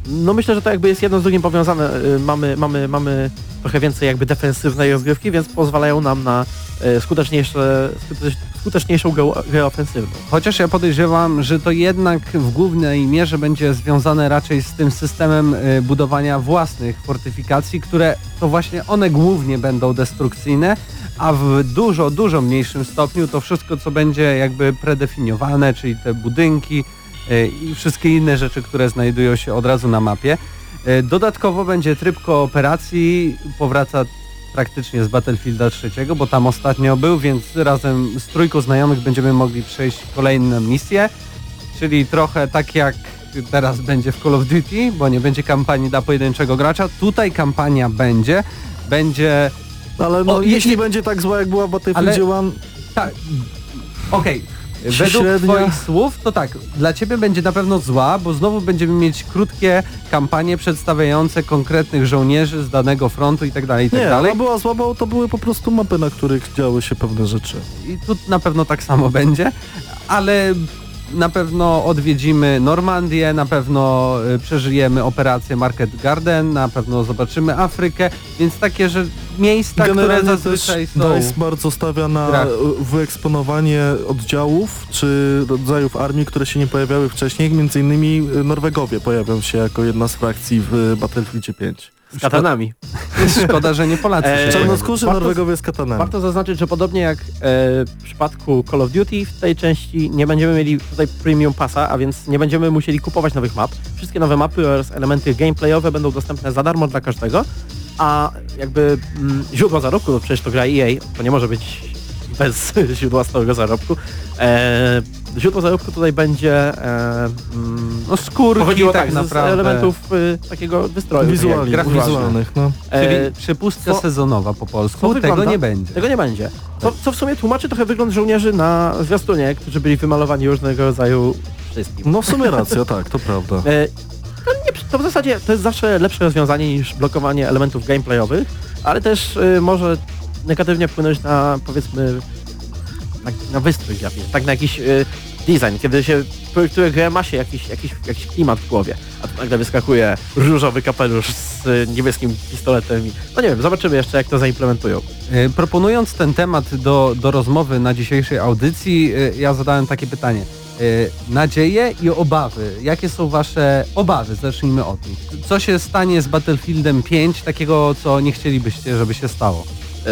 no myślę, że to jakby jest jedno z drugim powiązane. Y, mamy, mamy, mamy trochę więcej jakby defensywnej rozgrywki, więc pozwalają nam na y, skuteczniejsze, skuteczniejsze skuteczniejszą grę ofensywną. Chociaż ja podejrzewam, że to jednak w głównej mierze będzie związane raczej z tym systemem budowania własnych fortyfikacji, które to właśnie one głównie będą destrukcyjne, a w dużo, dużo mniejszym stopniu to wszystko, co będzie jakby predefiniowane, czyli te budynki i wszystkie inne rzeczy, które znajdują się od razu na mapie. Dodatkowo będzie tryb kooperacji, powraca praktycznie z Battlefielda trzeciego, bo tam ostatnio był, więc razem z trójką znajomych będziemy mogli przejść kolejną misję, czyli trochę tak jak teraz będzie w Call of Duty, bo nie będzie kampanii dla pojedynczego gracza. Tutaj kampania będzie, będzie... Ale no, o, jeśli, jeśli będzie tak zła, jak była w Battlefieldzie jeden... Tak, okej. Okay. Według średnia. Twoich słów, to tak, dla Ciebie będzie na pewno zła, bo znowu będziemy mieć krótkie kampanie przedstawiające konkretnych żołnierzy z danego frontu i tak dalej, i tak dalej. Nie, ona była zła, bo to były po prostu mapy, na których działy się pewne rzeczy. I tu na pewno tak samo będzie, ale na pewno odwiedzimy Normandię, na pewno przeżyjemy operację Market Garden, na pewno zobaczymy Afrykę, więc takie, że miejsca, generalnie które zazwyczaj są... Generalnie bardzo stawia na grach. Wyeksponowanie oddziałów czy rodzajów armii, które się nie pojawiały wcześniej, między innymi Norwegowie pojawią się jako jedna z frakcji w Battlefieldzie pięć. Z katanami. Szkoda, że nie Polacy. Eee, Czarnoskórzy, Norwegowie z katanami. Warto zaznaczyć, że podobnie jak e, w przypadku Call of Duty w tej części nie będziemy mieli tutaj premium passa, a więc nie będziemy musieli kupować nowych map. Wszystkie nowe mapy oraz elementy gameplayowe będą dostępne za darmo dla każdego, a jakby m, źródło zarobku, no przecież to gra E A, to nie może być bez źródła stałego zarobku. E, źródło zarobku tutaj będzie e, no skórki tak, tak naprawdę. Z elementów y, takiego wystroju. Wizualnych. Graf wizualnych, no. e, Czyli przepustka co, sezonowa po polsku. Wygląda, tego nie będzie. Tego nie będzie. Co, co w sumie tłumaczy trochę wygląd żołnierzy na zwiastunie, którzy byli wymalowani różnego rodzaju wszystkim. No w sumie racja, tak, to prawda. E, to, nie, to w zasadzie to jest zawsze lepsze rozwiązanie niż blokowanie elementów gameplayowych, ale też y, może negatywnie wpłynąć na, powiedzmy, na, na wystrój grafii, tak na jakiś y, design, kiedy się projektuje grę, ma się jakiś, jakiś, jakiś klimat w głowie, a tu nagle wyskakuje różowy kapelusz z y, niebieskim pistoletem i no nie wiem, zobaczymy jeszcze, jak to zaimplementują. Y, proponując ten temat do, do rozmowy na dzisiejszej audycji, y, ja zadałem takie pytanie. Y, nadzieje i obawy. Jakie są wasze obawy? Zacznijmy od nich. Co się stanie z Battlefieldem pięć, takiego, co nie chcielibyście, żeby się stało?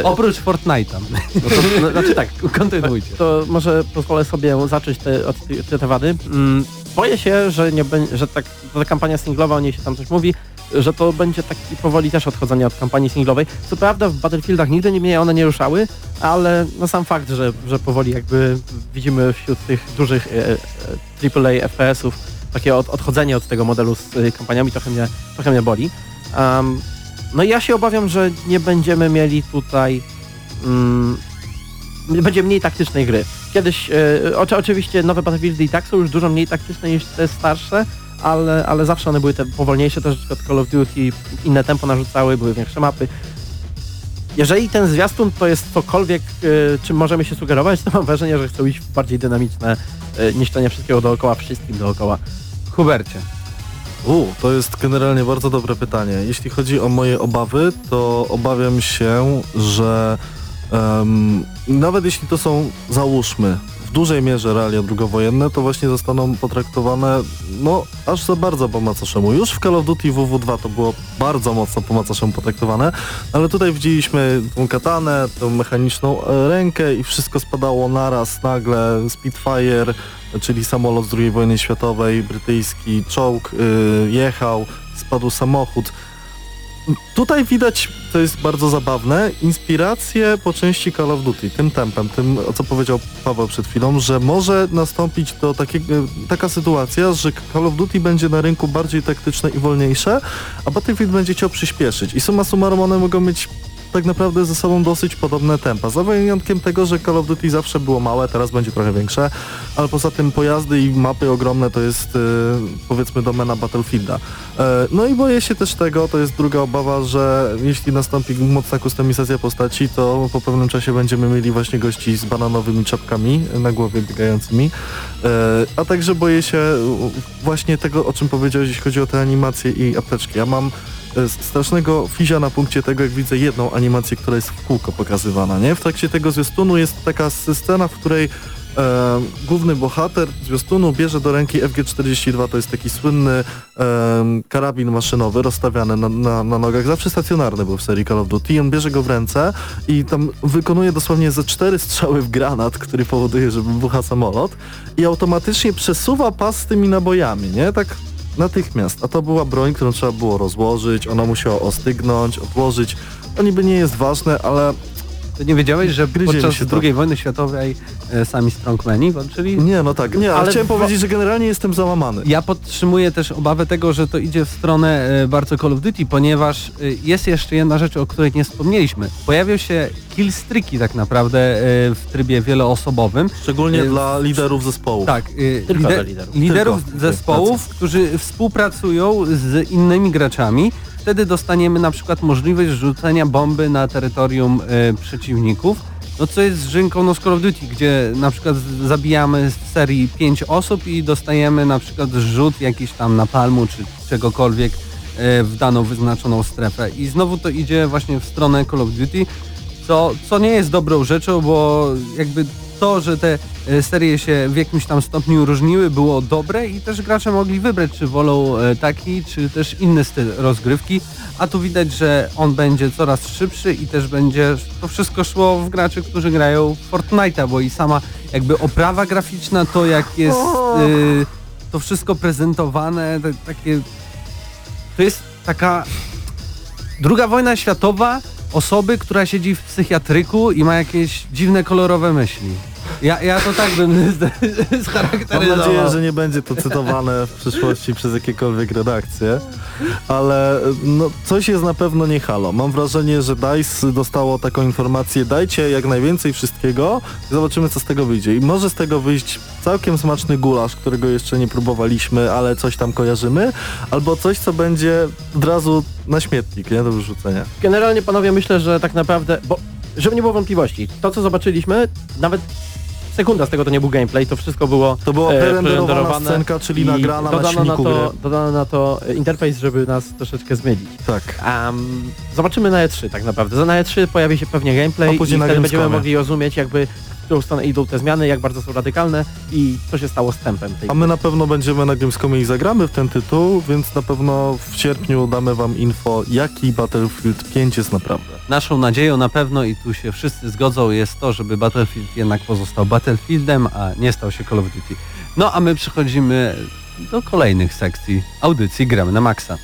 Oprócz Fortnite'a. No to, no, znaczy tak, kontynuujcie. To może pozwolę sobie zacząć te, od te, te wady. Mm, boję się, że, nie be, że tak, ta kampania singlowa, o niej się tam coś mówi, że to będzie taki powoli też odchodzenie od kampanii singlowej. Co prawda w Battlefieldach nigdy nie mnie one nie ruszały, ale no sam fakt, że, że powoli jakby widzimy wśród tych dużych e, e, A A A F P S-ów takie od, odchodzenie od tego modelu z e, kampaniami trochę mnie, trochę mnie boli. Um, No i ja się obawiam, że nie będziemy mieli tutaj... Mm, będzie mniej taktycznej gry. Kiedyś... Y, oczy, oczywiście nowe Battlefieldy i tak są już dużo mniej taktyczne niż te starsze, ale, ale zawsze one były te powolniejsze, troszeczkę od Call of Duty, inne tempo narzucały, były większe mapy. Jeżeli ten zwiastun to jest cokolwiek, y, czym możemy się sugerować, to mam wrażenie, że chcą iść w bardziej dynamiczne y, niszczenie wszystkiego dookoła, wszystkim dookoła. Hubercie. U, to jest generalnie bardzo dobre pytanie. Jeśli chodzi o moje obawy, to obawiam się, że um, nawet jeśli to są, załóżmy, w dużej mierze realia drugowojenne, to właśnie zostaną potraktowane no aż za bardzo po macoszemu. Już w Call of Duty W W dwa to było bardzo mocno po macoszemu potraktowane, ale tutaj widzieliśmy tą katanę, tą mechaniczną rękę i wszystko spadało naraz, nagle, Spitfire, czyli samolot z drugiej wojny światowej, brytyjski czołg yy, jechał, spadł samochód. Tutaj widać, to jest bardzo zabawne, inspiracje po części Call of Duty, tym tempem, tym, o co powiedział Paweł przed chwilą, że może nastąpić to takie, taka sytuacja, że Call of Duty będzie na rynku bardziej taktyczne i wolniejsze, a Battlefield będzie chciał przyspieszyć i summa summarum one mogą mieć tak naprawdę ze sobą dosyć podobne tempa, za wyjątkiem tego, że Call of Duty zawsze było małe, teraz będzie trochę większe, ale poza tym pojazdy i mapy ogromne to jest, yy, powiedzmy, domena Battlefielda. Yy, no i boję się też tego, to jest druga obawa, że jeśli nastąpi mocna kustomizacja postaci, to po pewnym czasie będziemy mieli właśnie gości z bananowymi czapkami na głowie biegającymi, yy, a także boję się właśnie tego, o czym powiedziałeś, jeśli chodzi o te animacje i apteczki. Ja mam strasznego fizia na punkcie tego, jak widzę jedną animację, która jest w kółko pokazywana, nie? W trakcie tego zwiastunu jest taka scena, w której e, główny bohater zwiastunu bierze do ręki F G czterdzieści dwa, to jest taki słynny e, karabin maszynowy rozstawiany na, na, na nogach, zawsze stacjonarny był w serii Call of Duty i on bierze go w ręce i tam wykonuje dosłownie ze cztery strzały w granat, który powoduje, że wybucha samolot i automatycznie przesuwa pas z tymi nabojami, nie? Tak natychmiast, a to była broń, którą trzeba było rozłożyć, ona musiała ostygnąć, odłożyć, to niby nie jest ważne, ale... Ty nie wiedziałeś, że podczas drugiej tak. wojny światowej e, sami strongmeni walczyli? Nie, no tak, nie, ale, ale chciałem w... powiedzieć, że generalnie jestem załamany. Ja podtrzymuję też obawę tego, że to idzie w stronę e, bardzo Call of Duty, ponieważ e, jest jeszcze jedna rzecz, o której nie wspomnieliśmy. Pojawią się killstreaki tak naprawdę e, w trybie wieloosobowym. Szczególnie e, dla liderów zespołów. Tak, e, Tylko lider, liderów. liderów Tylko. zespołów, którzy współpracują z innymi graczami. Wtedy dostaniemy na przykład możliwość rzucenia bomby na terytorium y, przeciwników, no co jest żynką no z Call of Duty, gdzie na przykład zabijamy w serii pięć osób i dostajemy na przykład rzut jakiś tam napalmu czy czegokolwiek y, w daną wyznaczoną strefę. I znowu to idzie właśnie w stronę Call of Duty, co, co nie jest dobrą rzeczą, bo jakby to, że te serie się w jakimś tam stopniu różniły, było dobre i też gracze mogli wybrać, czy wolą taki, czy też inny styl rozgrywki, a tu widać, że on będzie coraz szybszy i też będzie to wszystko szło w graczy, którzy grają w Fortnite'a, bo i sama jakby oprawa graficzna, to jak jest y, to wszystko prezentowane, to, takie, to jest taka druga wojna światowa, osoby, która siedzi w psychiatryku i ma jakieś dziwne, kolorowe myśli. Ja, ja to tak bym scharakteryzował. Mam nadzieję, że nie będzie to cytowane w przyszłości przez jakiekolwiek redakcje, ale no, coś jest na pewno nie halo. Mam wrażenie, że DICE dostało taką informację, dajcie jak najwięcej wszystkiego, zobaczymy co z tego wyjdzie. I może z tego wyjść całkiem smaczny gulasz, którego jeszcze nie próbowaliśmy, ale coś tam kojarzymy, albo coś, co będzie od razu na śmietnik, nie? Do wyrzucenia. Generalnie panowie, myślę, że tak naprawdę, bo żeby nie było wątpliwości, to co zobaczyliśmy, nawet sekunda z tego to nie był gameplay, to wszystko było... To była prerenderowana e, scenka, czyli nagrana na silniku na to, gry. Dodano na to interfejs, żeby nas troszeczkę zmylić. Tak. Um, zobaczymy na E trzy tak naprawdę. Na E trzy pojawi się pewnie gameplay i wtedy będziemy mogli rozumieć jakby w którą stronę idą te zmiany, jak bardzo są radykalne i co się stało z tempem tej. A my na pewno będziemy na Gamescomie i zagramy w ten tytuł, więc na pewno w sierpniu damy wam info, jaki Battlefield pięć jest naprawdę. Naszą nadzieją na pewno, i tu się wszyscy zgodzą, jest to, żeby Battlefield jednak pozostał Battlefieldem, a nie stał się Call of Duty. No a my przechodzimy do kolejnych sekcji audycji Gramy na Maxa.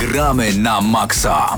Gramy na maksa.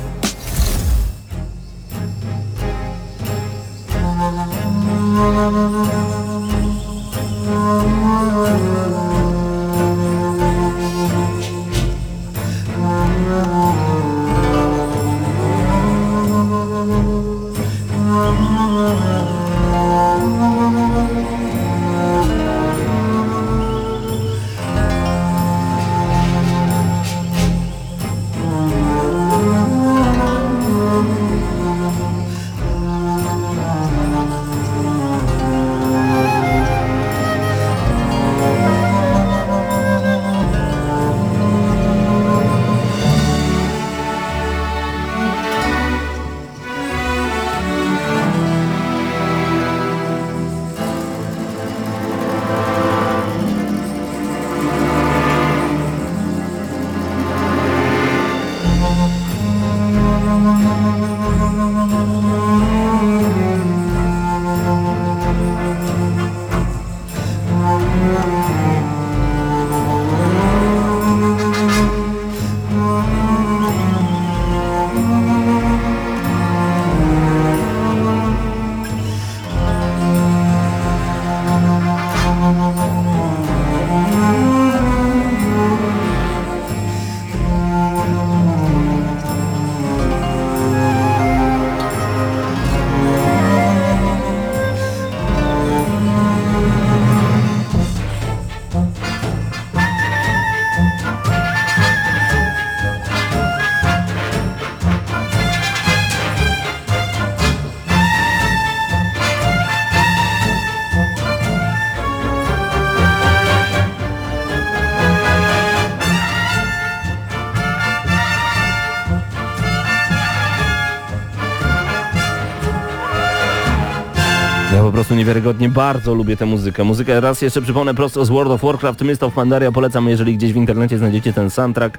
Niewiarygodnie bardzo lubię tę muzykę. Muzykę raz jeszcze przypomnę prosto z World of Warcraft. Mist of Pandaria polecam, jeżeli gdzieś w internecie znajdziecie ten soundtrack.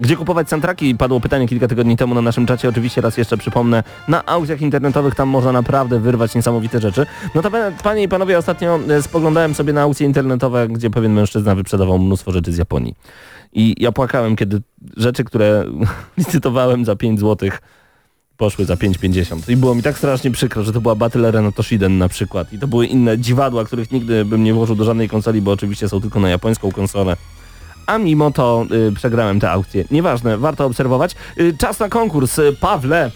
Gdzie kupować soundtracki? Padło pytanie kilka tygodni temu na naszym czacie. Oczywiście raz jeszcze przypomnę, na aukcjach internetowych tam można naprawdę wyrwać niesamowite rzeczy. No to panie i panowie, ostatnio spoglądałem sobie na aukcje internetowe, gdzie pewien mężczyzna wyprzedawał mnóstwo rzeczy z Japonii. I ja płakałem, kiedy rzeczy, które licytowałem za pięć złotych, poszły za pięć pięćdziesiąt i było mi tak strasznie przykro, że to była Battle Arena Toshiden na przykład i to były inne dziwadła, których nigdy bym nie włożył do żadnej konsoli, bo oczywiście są tylko na japońską konsolę. A mimo to y, przegrałem tę aukcję. Nieważne, warto obserwować. Y, czas na konkurs. Pawle,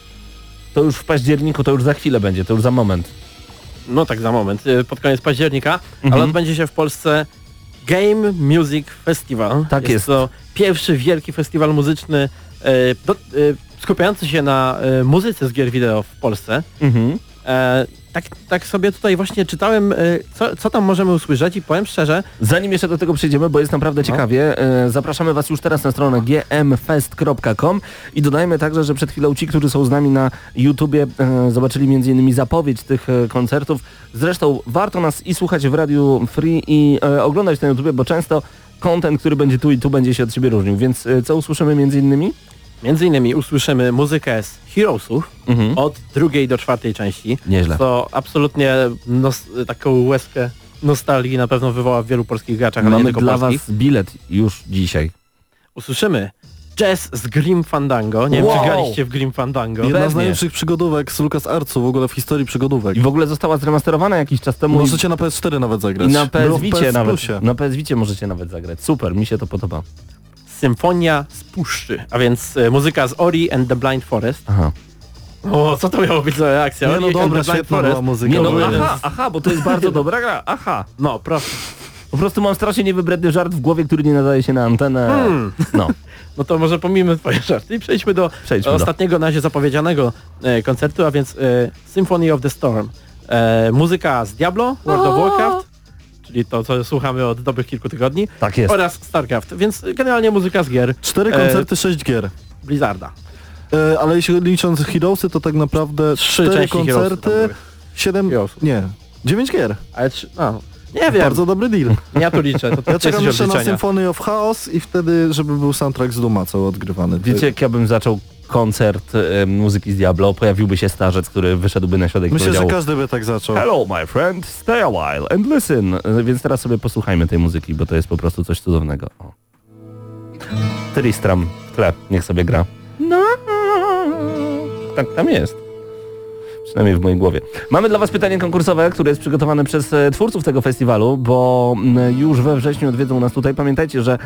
to już w październiku, to już za chwilę będzie, to już za moment. No tak, za moment, y, pod koniec października, mhm. ale odbędzie się w Polsce Game Music Festival. Tak jest. Jest to pierwszy wielki festiwal muzyczny y, do, y, skupiający się na y, muzyce z gier wideo w Polsce. Mm-hmm. E, tak, tak sobie tutaj właśnie czytałem, y, co, co tam możemy usłyszeć i powiem szczerze... Zanim jeszcze do tego przejdziemy, bo jest naprawdę no. ciekawie, y, zapraszamy Was już teraz na stronę g m fest kropka com i dodajmy także, że przed chwilą ci, którzy są z nami na YouTubie, y, zobaczyli m.in. zapowiedź tych y, koncertów. Zresztą warto nas i słuchać w Radiu Free i y, oglądać na YouTubie, bo często content, który będzie tu i tu, będzie się od siebie różnił. Więc y, co usłyszymy między innymi? Między innymi usłyszymy muzykę z Heroesów mhm. od drugiej do czwartej części. Nieźle. Co absolutnie nos, taką łezkę nostalgii na pewno wywoła w wielu polskich graczach. Mamy dla polskich. Was bilet już dzisiaj. Usłyszymy jazz z Grim Fandango. Nie wow. wiem, czy graliście w Grim Fandango. Jedna z najlepszych przygodówek z LucasArtsu w ogóle w historii przygodówek. I w ogóle została zremasterowana jakiś czas temu. Możecie na P S cztery nawet zagrać. I na P S Vicie nawet. Na P S Vicie możecie nawet zagrać. Super, mi się to podoba. Symfonia z puszczy, a więc y, muzyka z Ori and the Blind Forest. Aha. O, co to miało być za reakcja? Nie, no dobra, świetna była muzyka. Nie, no, aha, aha, bo to jest bardzo dobra gra. Aha. No, proszę. Po prostu mam strasznie niewybredny żart w głowie, który nie nadaje się na antenę. Hmm. No. No to może pomijmy twoje żarty i przejdźmy do przejdźmy ostatniego do. na razie zapowiedzianego e, koncertu, a więc e, Symphony of the Storm. E, muzyka z Diablo, World of Warcraft. I to, co słuchamy od dobrych kilku tygodni. Tak jest. Oraz StarCraft, więc generalnie muzyka z gier. Cztery koncerty, e... sześć gier. Blizzarda. E, ale jeśli licząc Heroesy, to tak naprawdę trzy cztery koncerty, siedem... Heroesów. Nie, dziewięć gier. Ale trzy... No, nie wiem. Bardzo dobry deal. Ja tu liczę. To to ja czekam jeszcze na Symphony of Chaos i wtedy, żeby był soundtrack z Duma, co odgrywany. Wiecie, jak ja bym zaczął koncert y, muzyki z Diablo, pojawiłby się starzec, który wyszedłby na środek i myślę, że każdy by tak zaczął. Hello my friend, stay a while and listen. Więc teraz sobie posłuchajmy tej muzyki, bo to jest po prostu coś cudownego. O. Tristram w tle, niech sobie gra. No. Tak tam jest. Przynajmniej w mojej głowie. Mamy dla Was pytanie konkursowe, które jest przygotowane przez twórców tego festiwalu, bo już we wrześniu odwiedzą nas tutaj. Pamiętajcie, że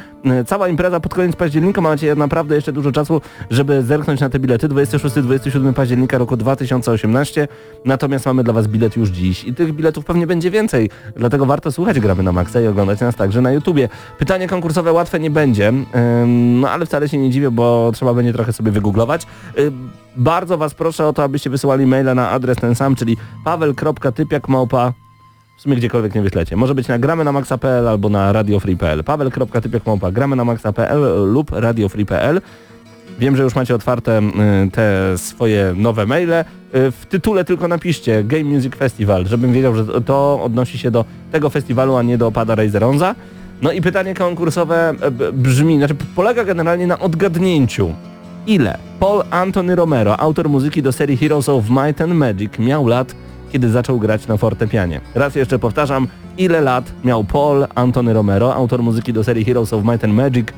cała impreza pod koniec października, macie naprawdę jeszcze dużo czasu, żeby zerknąć na te bilety. dwudziestego szóstego do dwudziestego siódmego października roku dwa tysiące osiemnasty. Natomiast mamy dla Was bilet już dziś i tych biletów pewnie będzie więcej. Dlatego warto słuchać Gramy na Maxa i oglądać nas także na YouTubie. Pytanie konkursowe łatwe nie będzie, no ale wcale się nie dziwię, bo trzeba będzie trochę sobie wygooglować. Bardzo Was proszę o to, abyście wysyłali maila na adres ten sam, czyli paweł.typiak małpa, w sumie gdziekolwiek nie wyślecie. Może być na gramy na maxa.pl albo na radiofree.pl. Paweł.typiak małpa gramy na maxa.pl lub radiofree.pl. Wiem, że już macie otwarte te swoje nowe maile. W tytule tylko napiszcie Game Music Festival, żebym wiedział, że to odnosi się do tego festiwalu, a nie do pada Razer Onza. No i pytanie konkursowe brzmi, znaczy polega generalnie na odgadnięciu. Ile Paul Anthony Romero, autor muzyki do serii Heroes of Might and Magic, miał lat, kiedy zaczął grać na fortepianie? Raz jeszcze powtarzam, ile lat miał Paul Anthony Romero, autor muzyki do serii Heroes of Might and Magic,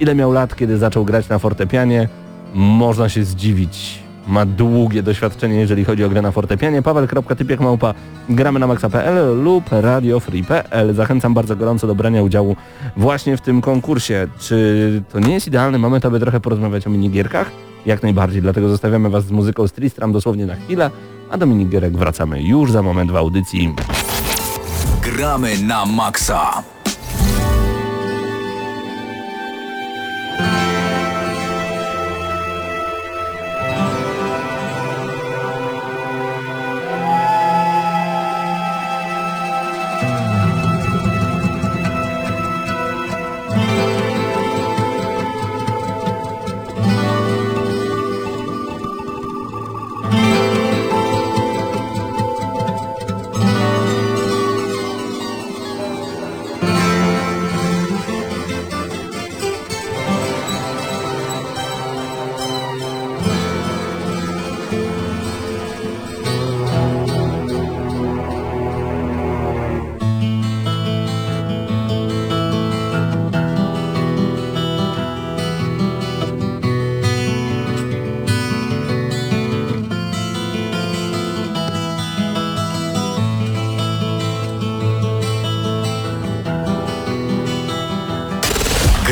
ile miał lat, kiedy zaczął grać na fortepianie? Można się zdziwić. Ma długie doświadczenie, jeżeli chodzi o grę na fortepianie. Paweł.typiak małpa gramy na maxa.pl lub radiofree.pl. Zachęcam bardzo gorąco do brania udziału właśnie w tym konkursie. Czy to nie jest idealny moment, aby trochę porozmawiać o minigierkach? Jak najbardziej, dlatego zostawiamy Was z muzyką z Tristram dosłownie na chwilę, a do minigierek wracamy już za moment w audycji. Gramy na maksa.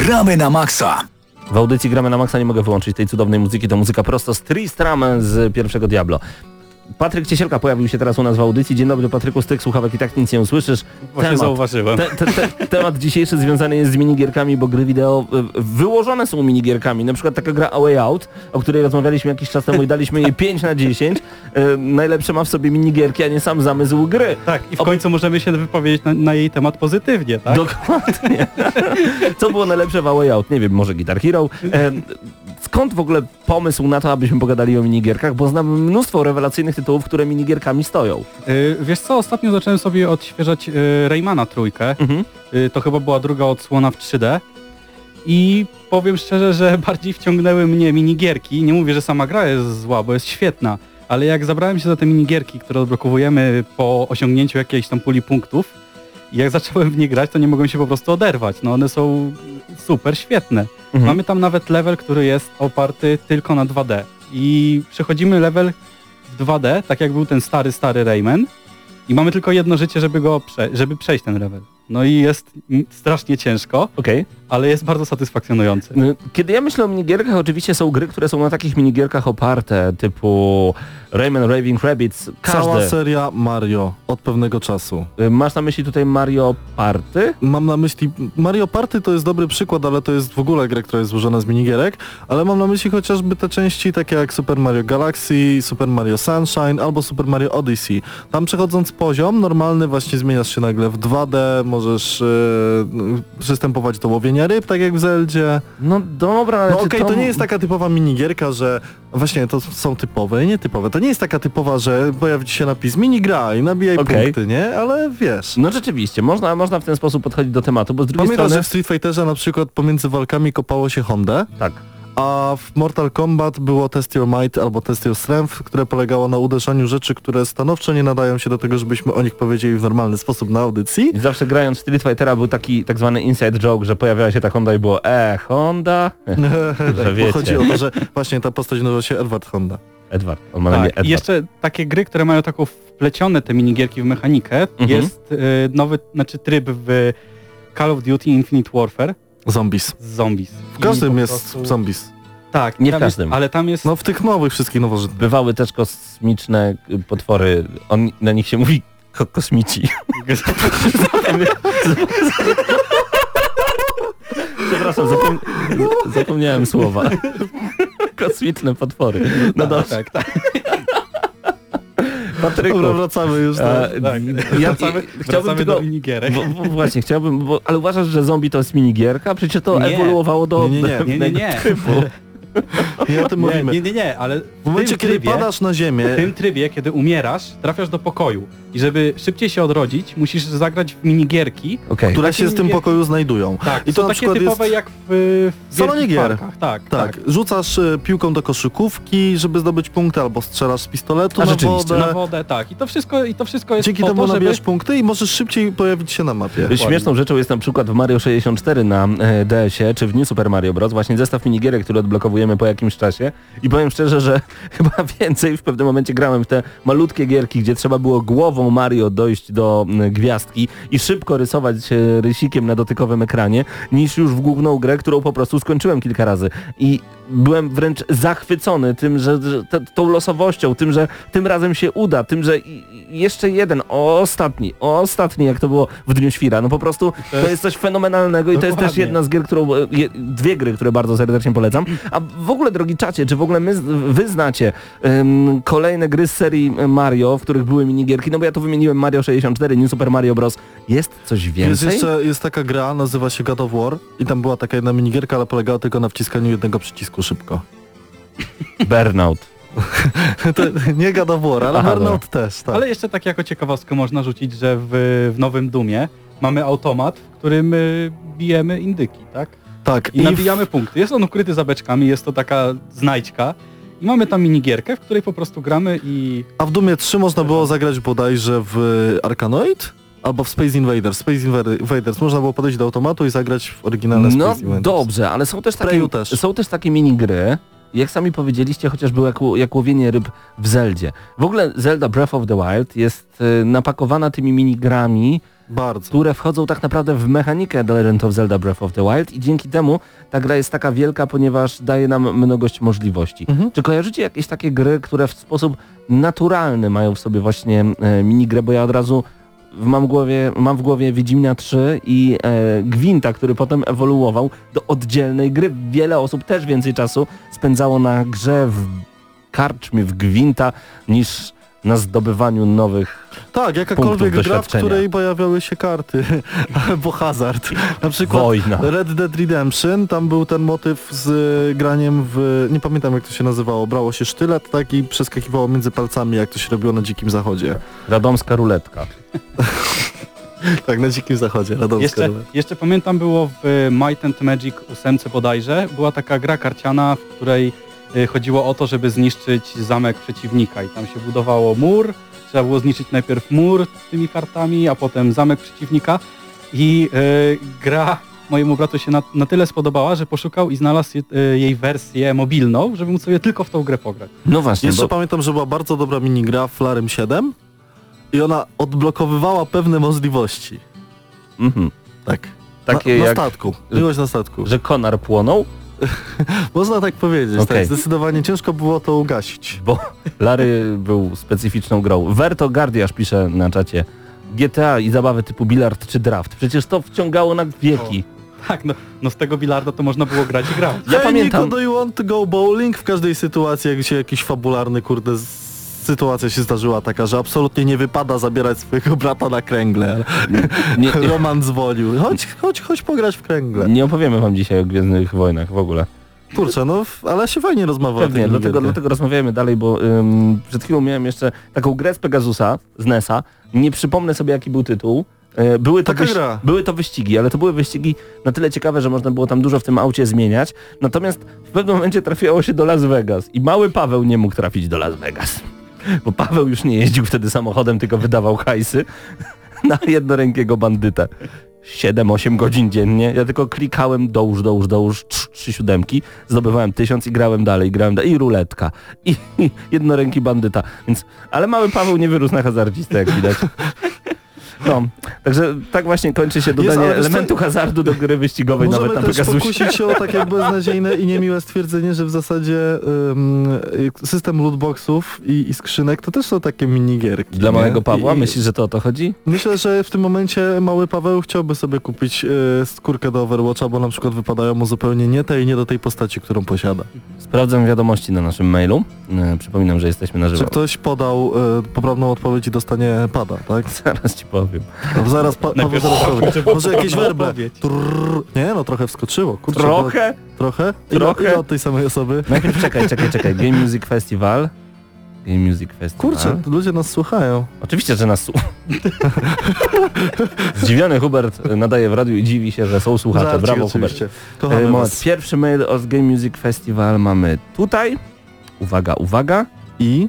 Gramy na maksa. W audycji Gramy na maksa nie mogę wyłączyć tej cudownej muzyki. To muzyka prosto z Tristram z pierwszego Diablo. Patryk Ciesielka pojawił się teraz u nas w audycji. Dzień dobry Patryku, z tych słuchawek i tak nic nie usłyszysz. Właśnie temat, zauważyłem. Te, te, te, temat dzisiejszy związany jest z minigierkami, bo gry wideo wyłożone są minigierkami. Na przykład taka gra A Way Out, o której rozmawialiśmy jakiś czas temu i daliśmy jej pięć na dziesięć. E, najlepsze ma w sobie minigierki, a nie sam zamysł gry. Tak, i w Ob... końcu możemy się wypowiedzieć na, na jej temat pozytywnie, tak? Dokładnie. Co było najlepsze w A Way Out? Nie wiem, może Guitar Hero. E, skąd w ogóle pomysł na to, abyśmy pogadali o minigierkach? Bo znam mnóstwo rewelacyjnych tytułów, które minigierkami stoją. Yy, wiesz co, ostatnio zacząłem sobie odświeżać yy, Raymana trójkę. Mhm. Yy, to chyba była druga odsłona w trzy D. I powiem szczerze, że bardziej wciągnęły mnie minigierki. Nie mówię, że sama gra jest zła, bo jest świetna, ale jak zabrałem się za te minigierki, które odblokowujemy po osiągnięciu jakiejś tam puli punktów, i jak zacząłem w nie grać, to nie mogłem się po prostu oderwać. No one są super świetne. Mhm. Mamy tam nawet level, który jest oparty tylko na dwa D. I przechodzimy level dwa D, tak jak był ten stary, stary Rayman i mamy tylko jedno życie, żeby go prze- żeby przejść ten level. No i jest strasznie ciężko, okay, ale jest bardzo satysfakcjonujący. Kiedy ja myślę o minigierkach, oczywiście są gry, które są na takich minigierkach oparte, typu Rayman Raving Rabbids. Każde. Cała seria Mario od pewnego czasu. Masz na myśli tutaj Mario Party? Mam na myśli... Mario Party to jest dobry przykład, ale to jest w ogóle gra, która jest złożona z minigierek, ale mam na myśli chociażby te części takie jak Super Mario Galaxy, Super Mario Sunshine albo Super Mario Odyssey. Tam przechodząc poziom, normalny właśnie zmieniasz się nagle w dwa D, możesz yy, przystępować do łowienia ryb, tak jak w Zeldzie. No dobra, ale... No okej, okay, to... to nie jest taka typowa minigierka, że... Właśnie, to są typowe i nietypowe. To nie jest taka typowa, że pojawi się napis minigra i nabijaj okay. punkty, nie? Ale wiesz... No rzeczywiście, można, można w ten sposób podchodzić do tematu, bo z drugiej Pamiętasz, strony... Pamiętasz, że w Street Fighterze na przykład pomiędzy walkami kopało się Hondę? Tak. a w Mortal Kombat było Test Your Might albo Test Your Strength, które polegało na uderzaniu rzeczy, które stanowczo nie nadają się do tego, żebyśmy o nich powiedzieli w normalny sposób na audycji. I zawsze grając w Street Fightera był taki tak zwany inside joke, że pojawiała się ta Honda i było e, Honda? Tak, wiecie. Chodzi o to, że właśnie ta postać nazywa się Edward Honda. Edward, on ma na imię Edward. I jeszcze takie gry, które mają taką wplecione te minigierki w mechanikę, mhm. jest y, nowy, znaczy tryb w Call of Duty Infinite Warfare. Zombies. Zombies. W każdym jest prostu... zombies. Tak, nie w każdym. Jest, ale tam jest... No w tych nowych wszystkich nowożytnych. Bywały też kosmiczne potwory. On, na nich się mówi ko- kosmici. Przepraszam, zapom... zapomniałem słowa. Kosmiczne potwory. No, no dobrze. Tak, tak. Patryku, Dobra, wracamy już. A, tak. Ja wracamy, chciałbym tylko, do minigierek. Bo, bo właśnie, chciałbym, bo, ale uważasz, że zombie to jest minigierka? Przecież to nie. ewoluowało do pewnego trybu. Nie o tym nie, mówimy. Nie, nie, nie, ale w momencie, trybie, kiedy padasz na ziemię... W tym trybie, kiedy umierasz, trafiasz do pokoju. I żeby szybciej się odrodzić, musisz zagrać w minigierki, okay. które się w tym pokoju znajdują. Tak, i to na takie typowe jest... jak w, w salonie gier. Tak, tak, tak. Rzucasz piłką do koszykówki, żeby zdobyć punkty, albo strzelasz z pistoletu na wodę. na wodę. Tak, i to wszystko, i to wszystko jest Dzięki po temu to, żeby... nabijasz punkty i możesz szybciej pojawić się na mapie. Śmieszną rzeczą jest na przykład w Mario sześćdziesiąt cztery na D S ie, czy w New Super Mario Bros. Właśnie zestaw minigierek, który odblokowujemy po jakimś czasie. I powiem szczerze, że chyba więcej w pewnym momencie grałem w te malutkie gierki, gdzie trzeba było głową Mario dojść do gwiazdki i szybko rysować rysikiem na dotykowym ekranie, niż już w główną grę, którą po prostu skończyłem kilka razy. I byłem wręcz zachwycony tym, że, że t- tą losowością, tym, że tym razem się uda, tym, że jeszcze jeden, ostatni, ostatni, jak to było w Dniu Świra. No po prostu to jest, to jest coś fenomenalnego i to jest też jedna z gier, którą, je, dwie gry, które bardzo serdecznie polecam. A w ogóle, drogi czacie, czy w ogóle my, wy znacie um, kolejne gry z serii Mario, w których były minigierki? No bo ja tu wymieniłem Mario sześćdziesiąt cztery, New Super Mario Bros. Jest coś więcej? Jest jeszcze, jest taka gra, nazywa się God of War i tam była taka jedna minigierka, ale polegała tylko na wciskaniu jednego przycisku szybko. Burnout. To nie God of War, ale Aha, Burnout no. też, tak. Ale jeszcze tak jako ciekawostkę można rzucić, że w, w nowym Doomie mamy automat, w którym bijemy indyki, tak? Tak. I, I nabijamy w... punkty. Jest on ukryty za beczkami, jest to taka znajdźka. I mamy tam minigierkę, w której po prostu gramy i... A w Doomie trzy można było zagrać bodajże w Arkanoid? Albo w Space Invaders. Space Invaders. Można było podejść do automatu i zagrać w oryginalne Space Invaders. No dobrze, ale są też takie, też. są też takie minigry, jak sami powiedzieliście, chociaż było jak, jak łowienie ryb w Zeldzie. W ogóle Zelda Breath of the Wild jest y, napakowana tymi minigrami, Bardzo. które wchodzą tak naprawdę w mechanikę The Legend of Zelda Breath of the Wild i dzięki temu ta gra jest taka wielka, ponieważ daje nam mnogość możliwości. Mhm. Czy kojarzycie jakieś takie gry, które w sposób naturalny mają w sobie właśnie y, minigrę, bo ja od razu Mam, głowie, mam w głowie Wiedźmina trzy i e, Gwinta, który potem ewoluował do oddzielnej gry. Wiele osób też więcej czasu spędzało na grze w karczmie, w Gwinta, niż na zdobywaniu nowych Tak, jakakolwiek gra, w której pojawiały się karty, bo hazard. Na przykład Wojna. Red Dead Redemption, tam był ten motyw z graniem w... Nie pamiętam jak to się nazywało, brało się sztylet tak i przeskakiwało między palcami, jak to się robiło na Dzikim Zachodzie. Radomska ruletka. Tak, na Dzikim Zachodzie, Radomska jeszcze, ruletka. Jeszcze pamiętam, było w Might and Magic ósemce bodajże, była taka gra karciana, w której chodziło o to, żeby zniszczyć zamek przeciwnika i tam się budowało mur. Trzeba było zniszczyć najpierw mur tymi kartami, a potem zamek przeciwnika i yy, gra mojemu bratu się na, na tyle spodobała, że poszukał i znalazł je, y, jej wersję mobilną, żeby móc sobie tylko w tą grę pograć. No właśnie. Jeszcze bo... pamiętam, że była bardzo dobra minigra Flarem siedem i ona odblokowywała pewne możliwości. Mhm. Tak. Takie na, na jak... statku. Byłeś na statku. Że konar płonął? Można tak powiedzieć, okay. tak, zdecydowanie ciężko było to ugasić. Bo Larry był specyficzną grą. Verto Guardiasz pisze na czacie G T A i zabawy typu bilard czy draft. Przecież to wciągało na wieki. O, tak, no, no z tego bilarda to można było grać i grać. Ja hey, pamiętam... Nico, do you want to go bowling? W każdej sytuacji, jak się jakiś fabularny, kurde, sytuacja się zdarzyła taka, że absolutnie nie wypada zabierać swojego brata na kręgle. Nie, nie, Roman dzwonił. Chodź, chodź, chodź pograć w kręgle. Nie opowiemy wam dzisiaj o Gwiezdnych Wojnach w ogóle. Kurczę, no ale się fajnie rozmawiamy. Pewnie, dlatego, dlatego rozmawiamy dalej, bo ym, przed chwilą miałem jeszcze taką grę z Pegasusa, z N E S a. Nie przypomnę sobie jaki był tytuł. Były to, wyś... były to wyścigi, ale to były wyścigi na tyle ciekawe, że można było tam dużo w tym aucie zmieniać. Natomiast w pewnym momencie trafiało się do Las Vegas i mały Paweł nie mógł trafić do Las Vegas. Bo Paweł już nie jeździł wtedy samochodem, tylko wydawał hajsy na jednorękiego bandytę. siedem osiem godzin dziennie. Ja tylko klikałem dołóż, dołóż, dołóż, trzy siódemki, zdobywałem tysiąc i grałem dalej, grałem dalej. I ruletka, i, i jednoręki bandyta. Więc, ale mały Paweł nie wyrósł na hazardzistę, jak widać. No, także tak właśnie kończy się dodanie Jest, elementu to... hazardu do gry wyścigowej. Możemy nawet na Pegasusie. Możemy też pokusić się o takie beznadziejne i niemiłe stwierdzenie, że w zasadzie um, system lootboxów i, i skrzynek to też są takie minigierki. Dla nie? małego Pawła? I, Myślisz, że to o to chodzi? Myślę, że w tym momencie mały Paweł chciałby sobie kupić y, skórkę do Overwatcha, bo na przykład wypadają mu zupełnie nie te i nie do tej postaci, którą posiada. Sprawdzam wiadomości na naszym mailu. E, przypominam, że jesteśmy na żywo. Czy ktoś podał y, poprawną odpowiedź i dostanie pada, tak? Zaraz ci powiem. No, zaraz pa- Paweł zaraz powiem. Może jakieś werble. Trrr. Nie no, trochę wskoczyło. Kurczę, trochę? To, trochę? Trochę? Ile, ile od tej samej osoby? Najpierw czekaj, czekaj, czekaj. Game Music Festival. Game Music Festival. Kurczę, ludzie nas słuchają. Oczywiście, że nas słuchają. Zdziwiony Hubert nadaje w radiu i dziwi się, że są słuchacze. Żarcie, brawo oczywiście. Hubert. E, moment, pierwszy mail od Game Music Festival mamy tutaj. Uwaga, uwaga. I...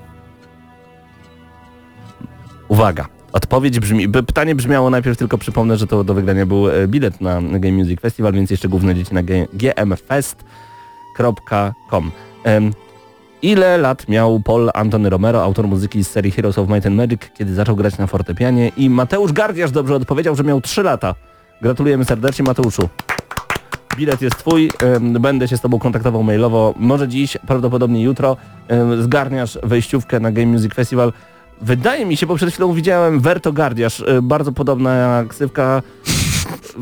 Uwaga. Odpowiedź brzmi, pytanie brzmiało najpierw, tylko przypomnę, że to do wygrania był bilet na Game Music Festival, więc jeszcze główne dzieci na g m fest kropka com. Um, ile lat miał Paul Anthony Romero, autor muzyki z serii Heroes of Might and Magic, kiedy zaczął grać na fortepianie? I Mateusz Gardiasz dobrze odpowiedział, że miał trzy lata. Gratulujemy serdecznie, Mateuszu. Bilet jest twój, będę się z tobą kontaktował mailowo, może dziś, prawdopodobnie jutro. Zgarniasz wejściówkę na Game Music Festival. Wydaje mi się, bo przed chwilą widziałem Werto Gardiasz, bardzo podobna ksywka,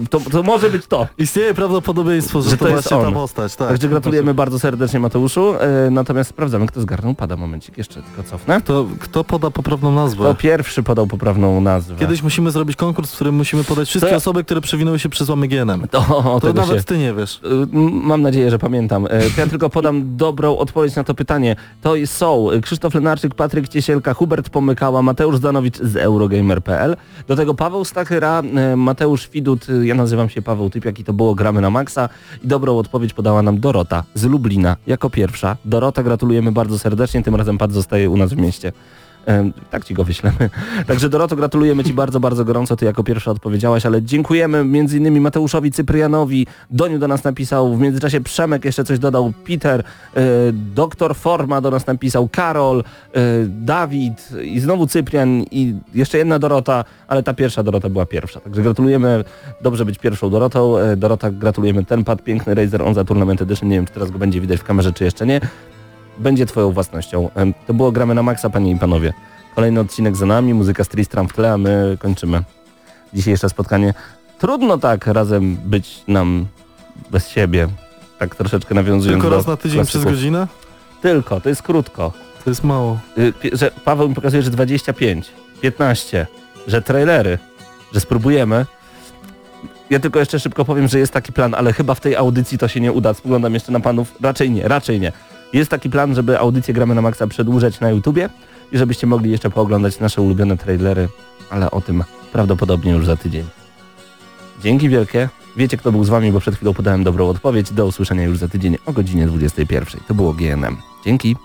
to, to może być to. Istnieje prawdopodobieństwo, że, że to, to jest ta postać. Tak. Także gratulujemy bardzo serdecznie, Mateuszu, e, natomiast sprawdzamy, kto zgarnął pada, momencik, jeszcze tylko cofnę. Kto, kto poda poprawną nazwę? Kto pierwszy podał poprawną nazwę? Kiedyś musimy zrobić konkurs, w którym musimy podać wszystkie to... osoby, które przewinęły się przez łamy G N M. To, to nawet się... ty nie wiesz. Mam nadzieję, że pamiętam. E, ja tylko podam dobrą odpowiedź na to pytanie. To są Krzysztof Lenarczyk, Patryk Ciesielka, Hubert Pomykała, Mateusz Zdanowicz z Eurogamer kropka p l. Do tego Paweł Stachera, e, Mateusz Widut, ja nazywam się Paweł Typiak i to było Gramy na Maxa i dobrą odpowiedź podała nam Dorota z Lublina jako pierwsza. Dorota, gratulujemy bardzo serdecznie, tym razem pad zostaje u nas w mieście. Ehm, tak ci go wyślemy. Także Doroto, gratulujemy ci bardzo, bardzo gorąco, ty jako pierwsza odpowiedziałaś, ale dziękujemy między innymi Mateuszowi Cyprianowi, Doniu do nas napisał, w międzyczasie Przemek jeszcze coś dodał, Peter, e, Doktor Forma do nas napisał, Karol, e, Dawid i znowu Cyprian i jeszcze jedna Dorota, ale ta pierwsza Dorota była pierwsza. Także gratulujemy, dobrze być pierwszą Dorotą. E, Dorota, gratulujemy ten pad, piękny Razer Onza Tournament Edition, nie wiem czy teraz go będzie widać w kamerze czy jeszcze nie. Będzie twoją własnością. To było Gramy na Maxa, panie i panowie. Kolejny odcinek za nami, muzyka z Tristram w tle, a my kończymy dzisiejsze spotkanie. Trudno tak razem być nam bez siebie. Tak troszeczkę nawiązując Tylko do raz na tydzień klasyków. Przez godzinę? Tylko, to jest krótko. To jest mało. Że Paweł mi pokazuje, że dwadzieścia pięć, piętnaście, że trailery, że spróbujemy. Ja tylko jeszcze szybko powiem, że jest taki plan, ale chyba w tej audycji to się nie uda. Spoglądam jeszcze na panów. Raczej nie, raczej nie. Jest taki plan, żeby audycję Gramy na Maxa przedłużać na YouTubie i żebyście mogli jeszcze pooglądać nasze ulubione trailery, ale o tym prawdopodobnie już za tydzień. Dzięki wielkie. Wiecie, kto był z wami, bo przed chwilą podałem dobrą odpowiedź. Do usłyszenia już za tydzień o godzinie dwudziestej pierwszej. To było G N M. Dzięki.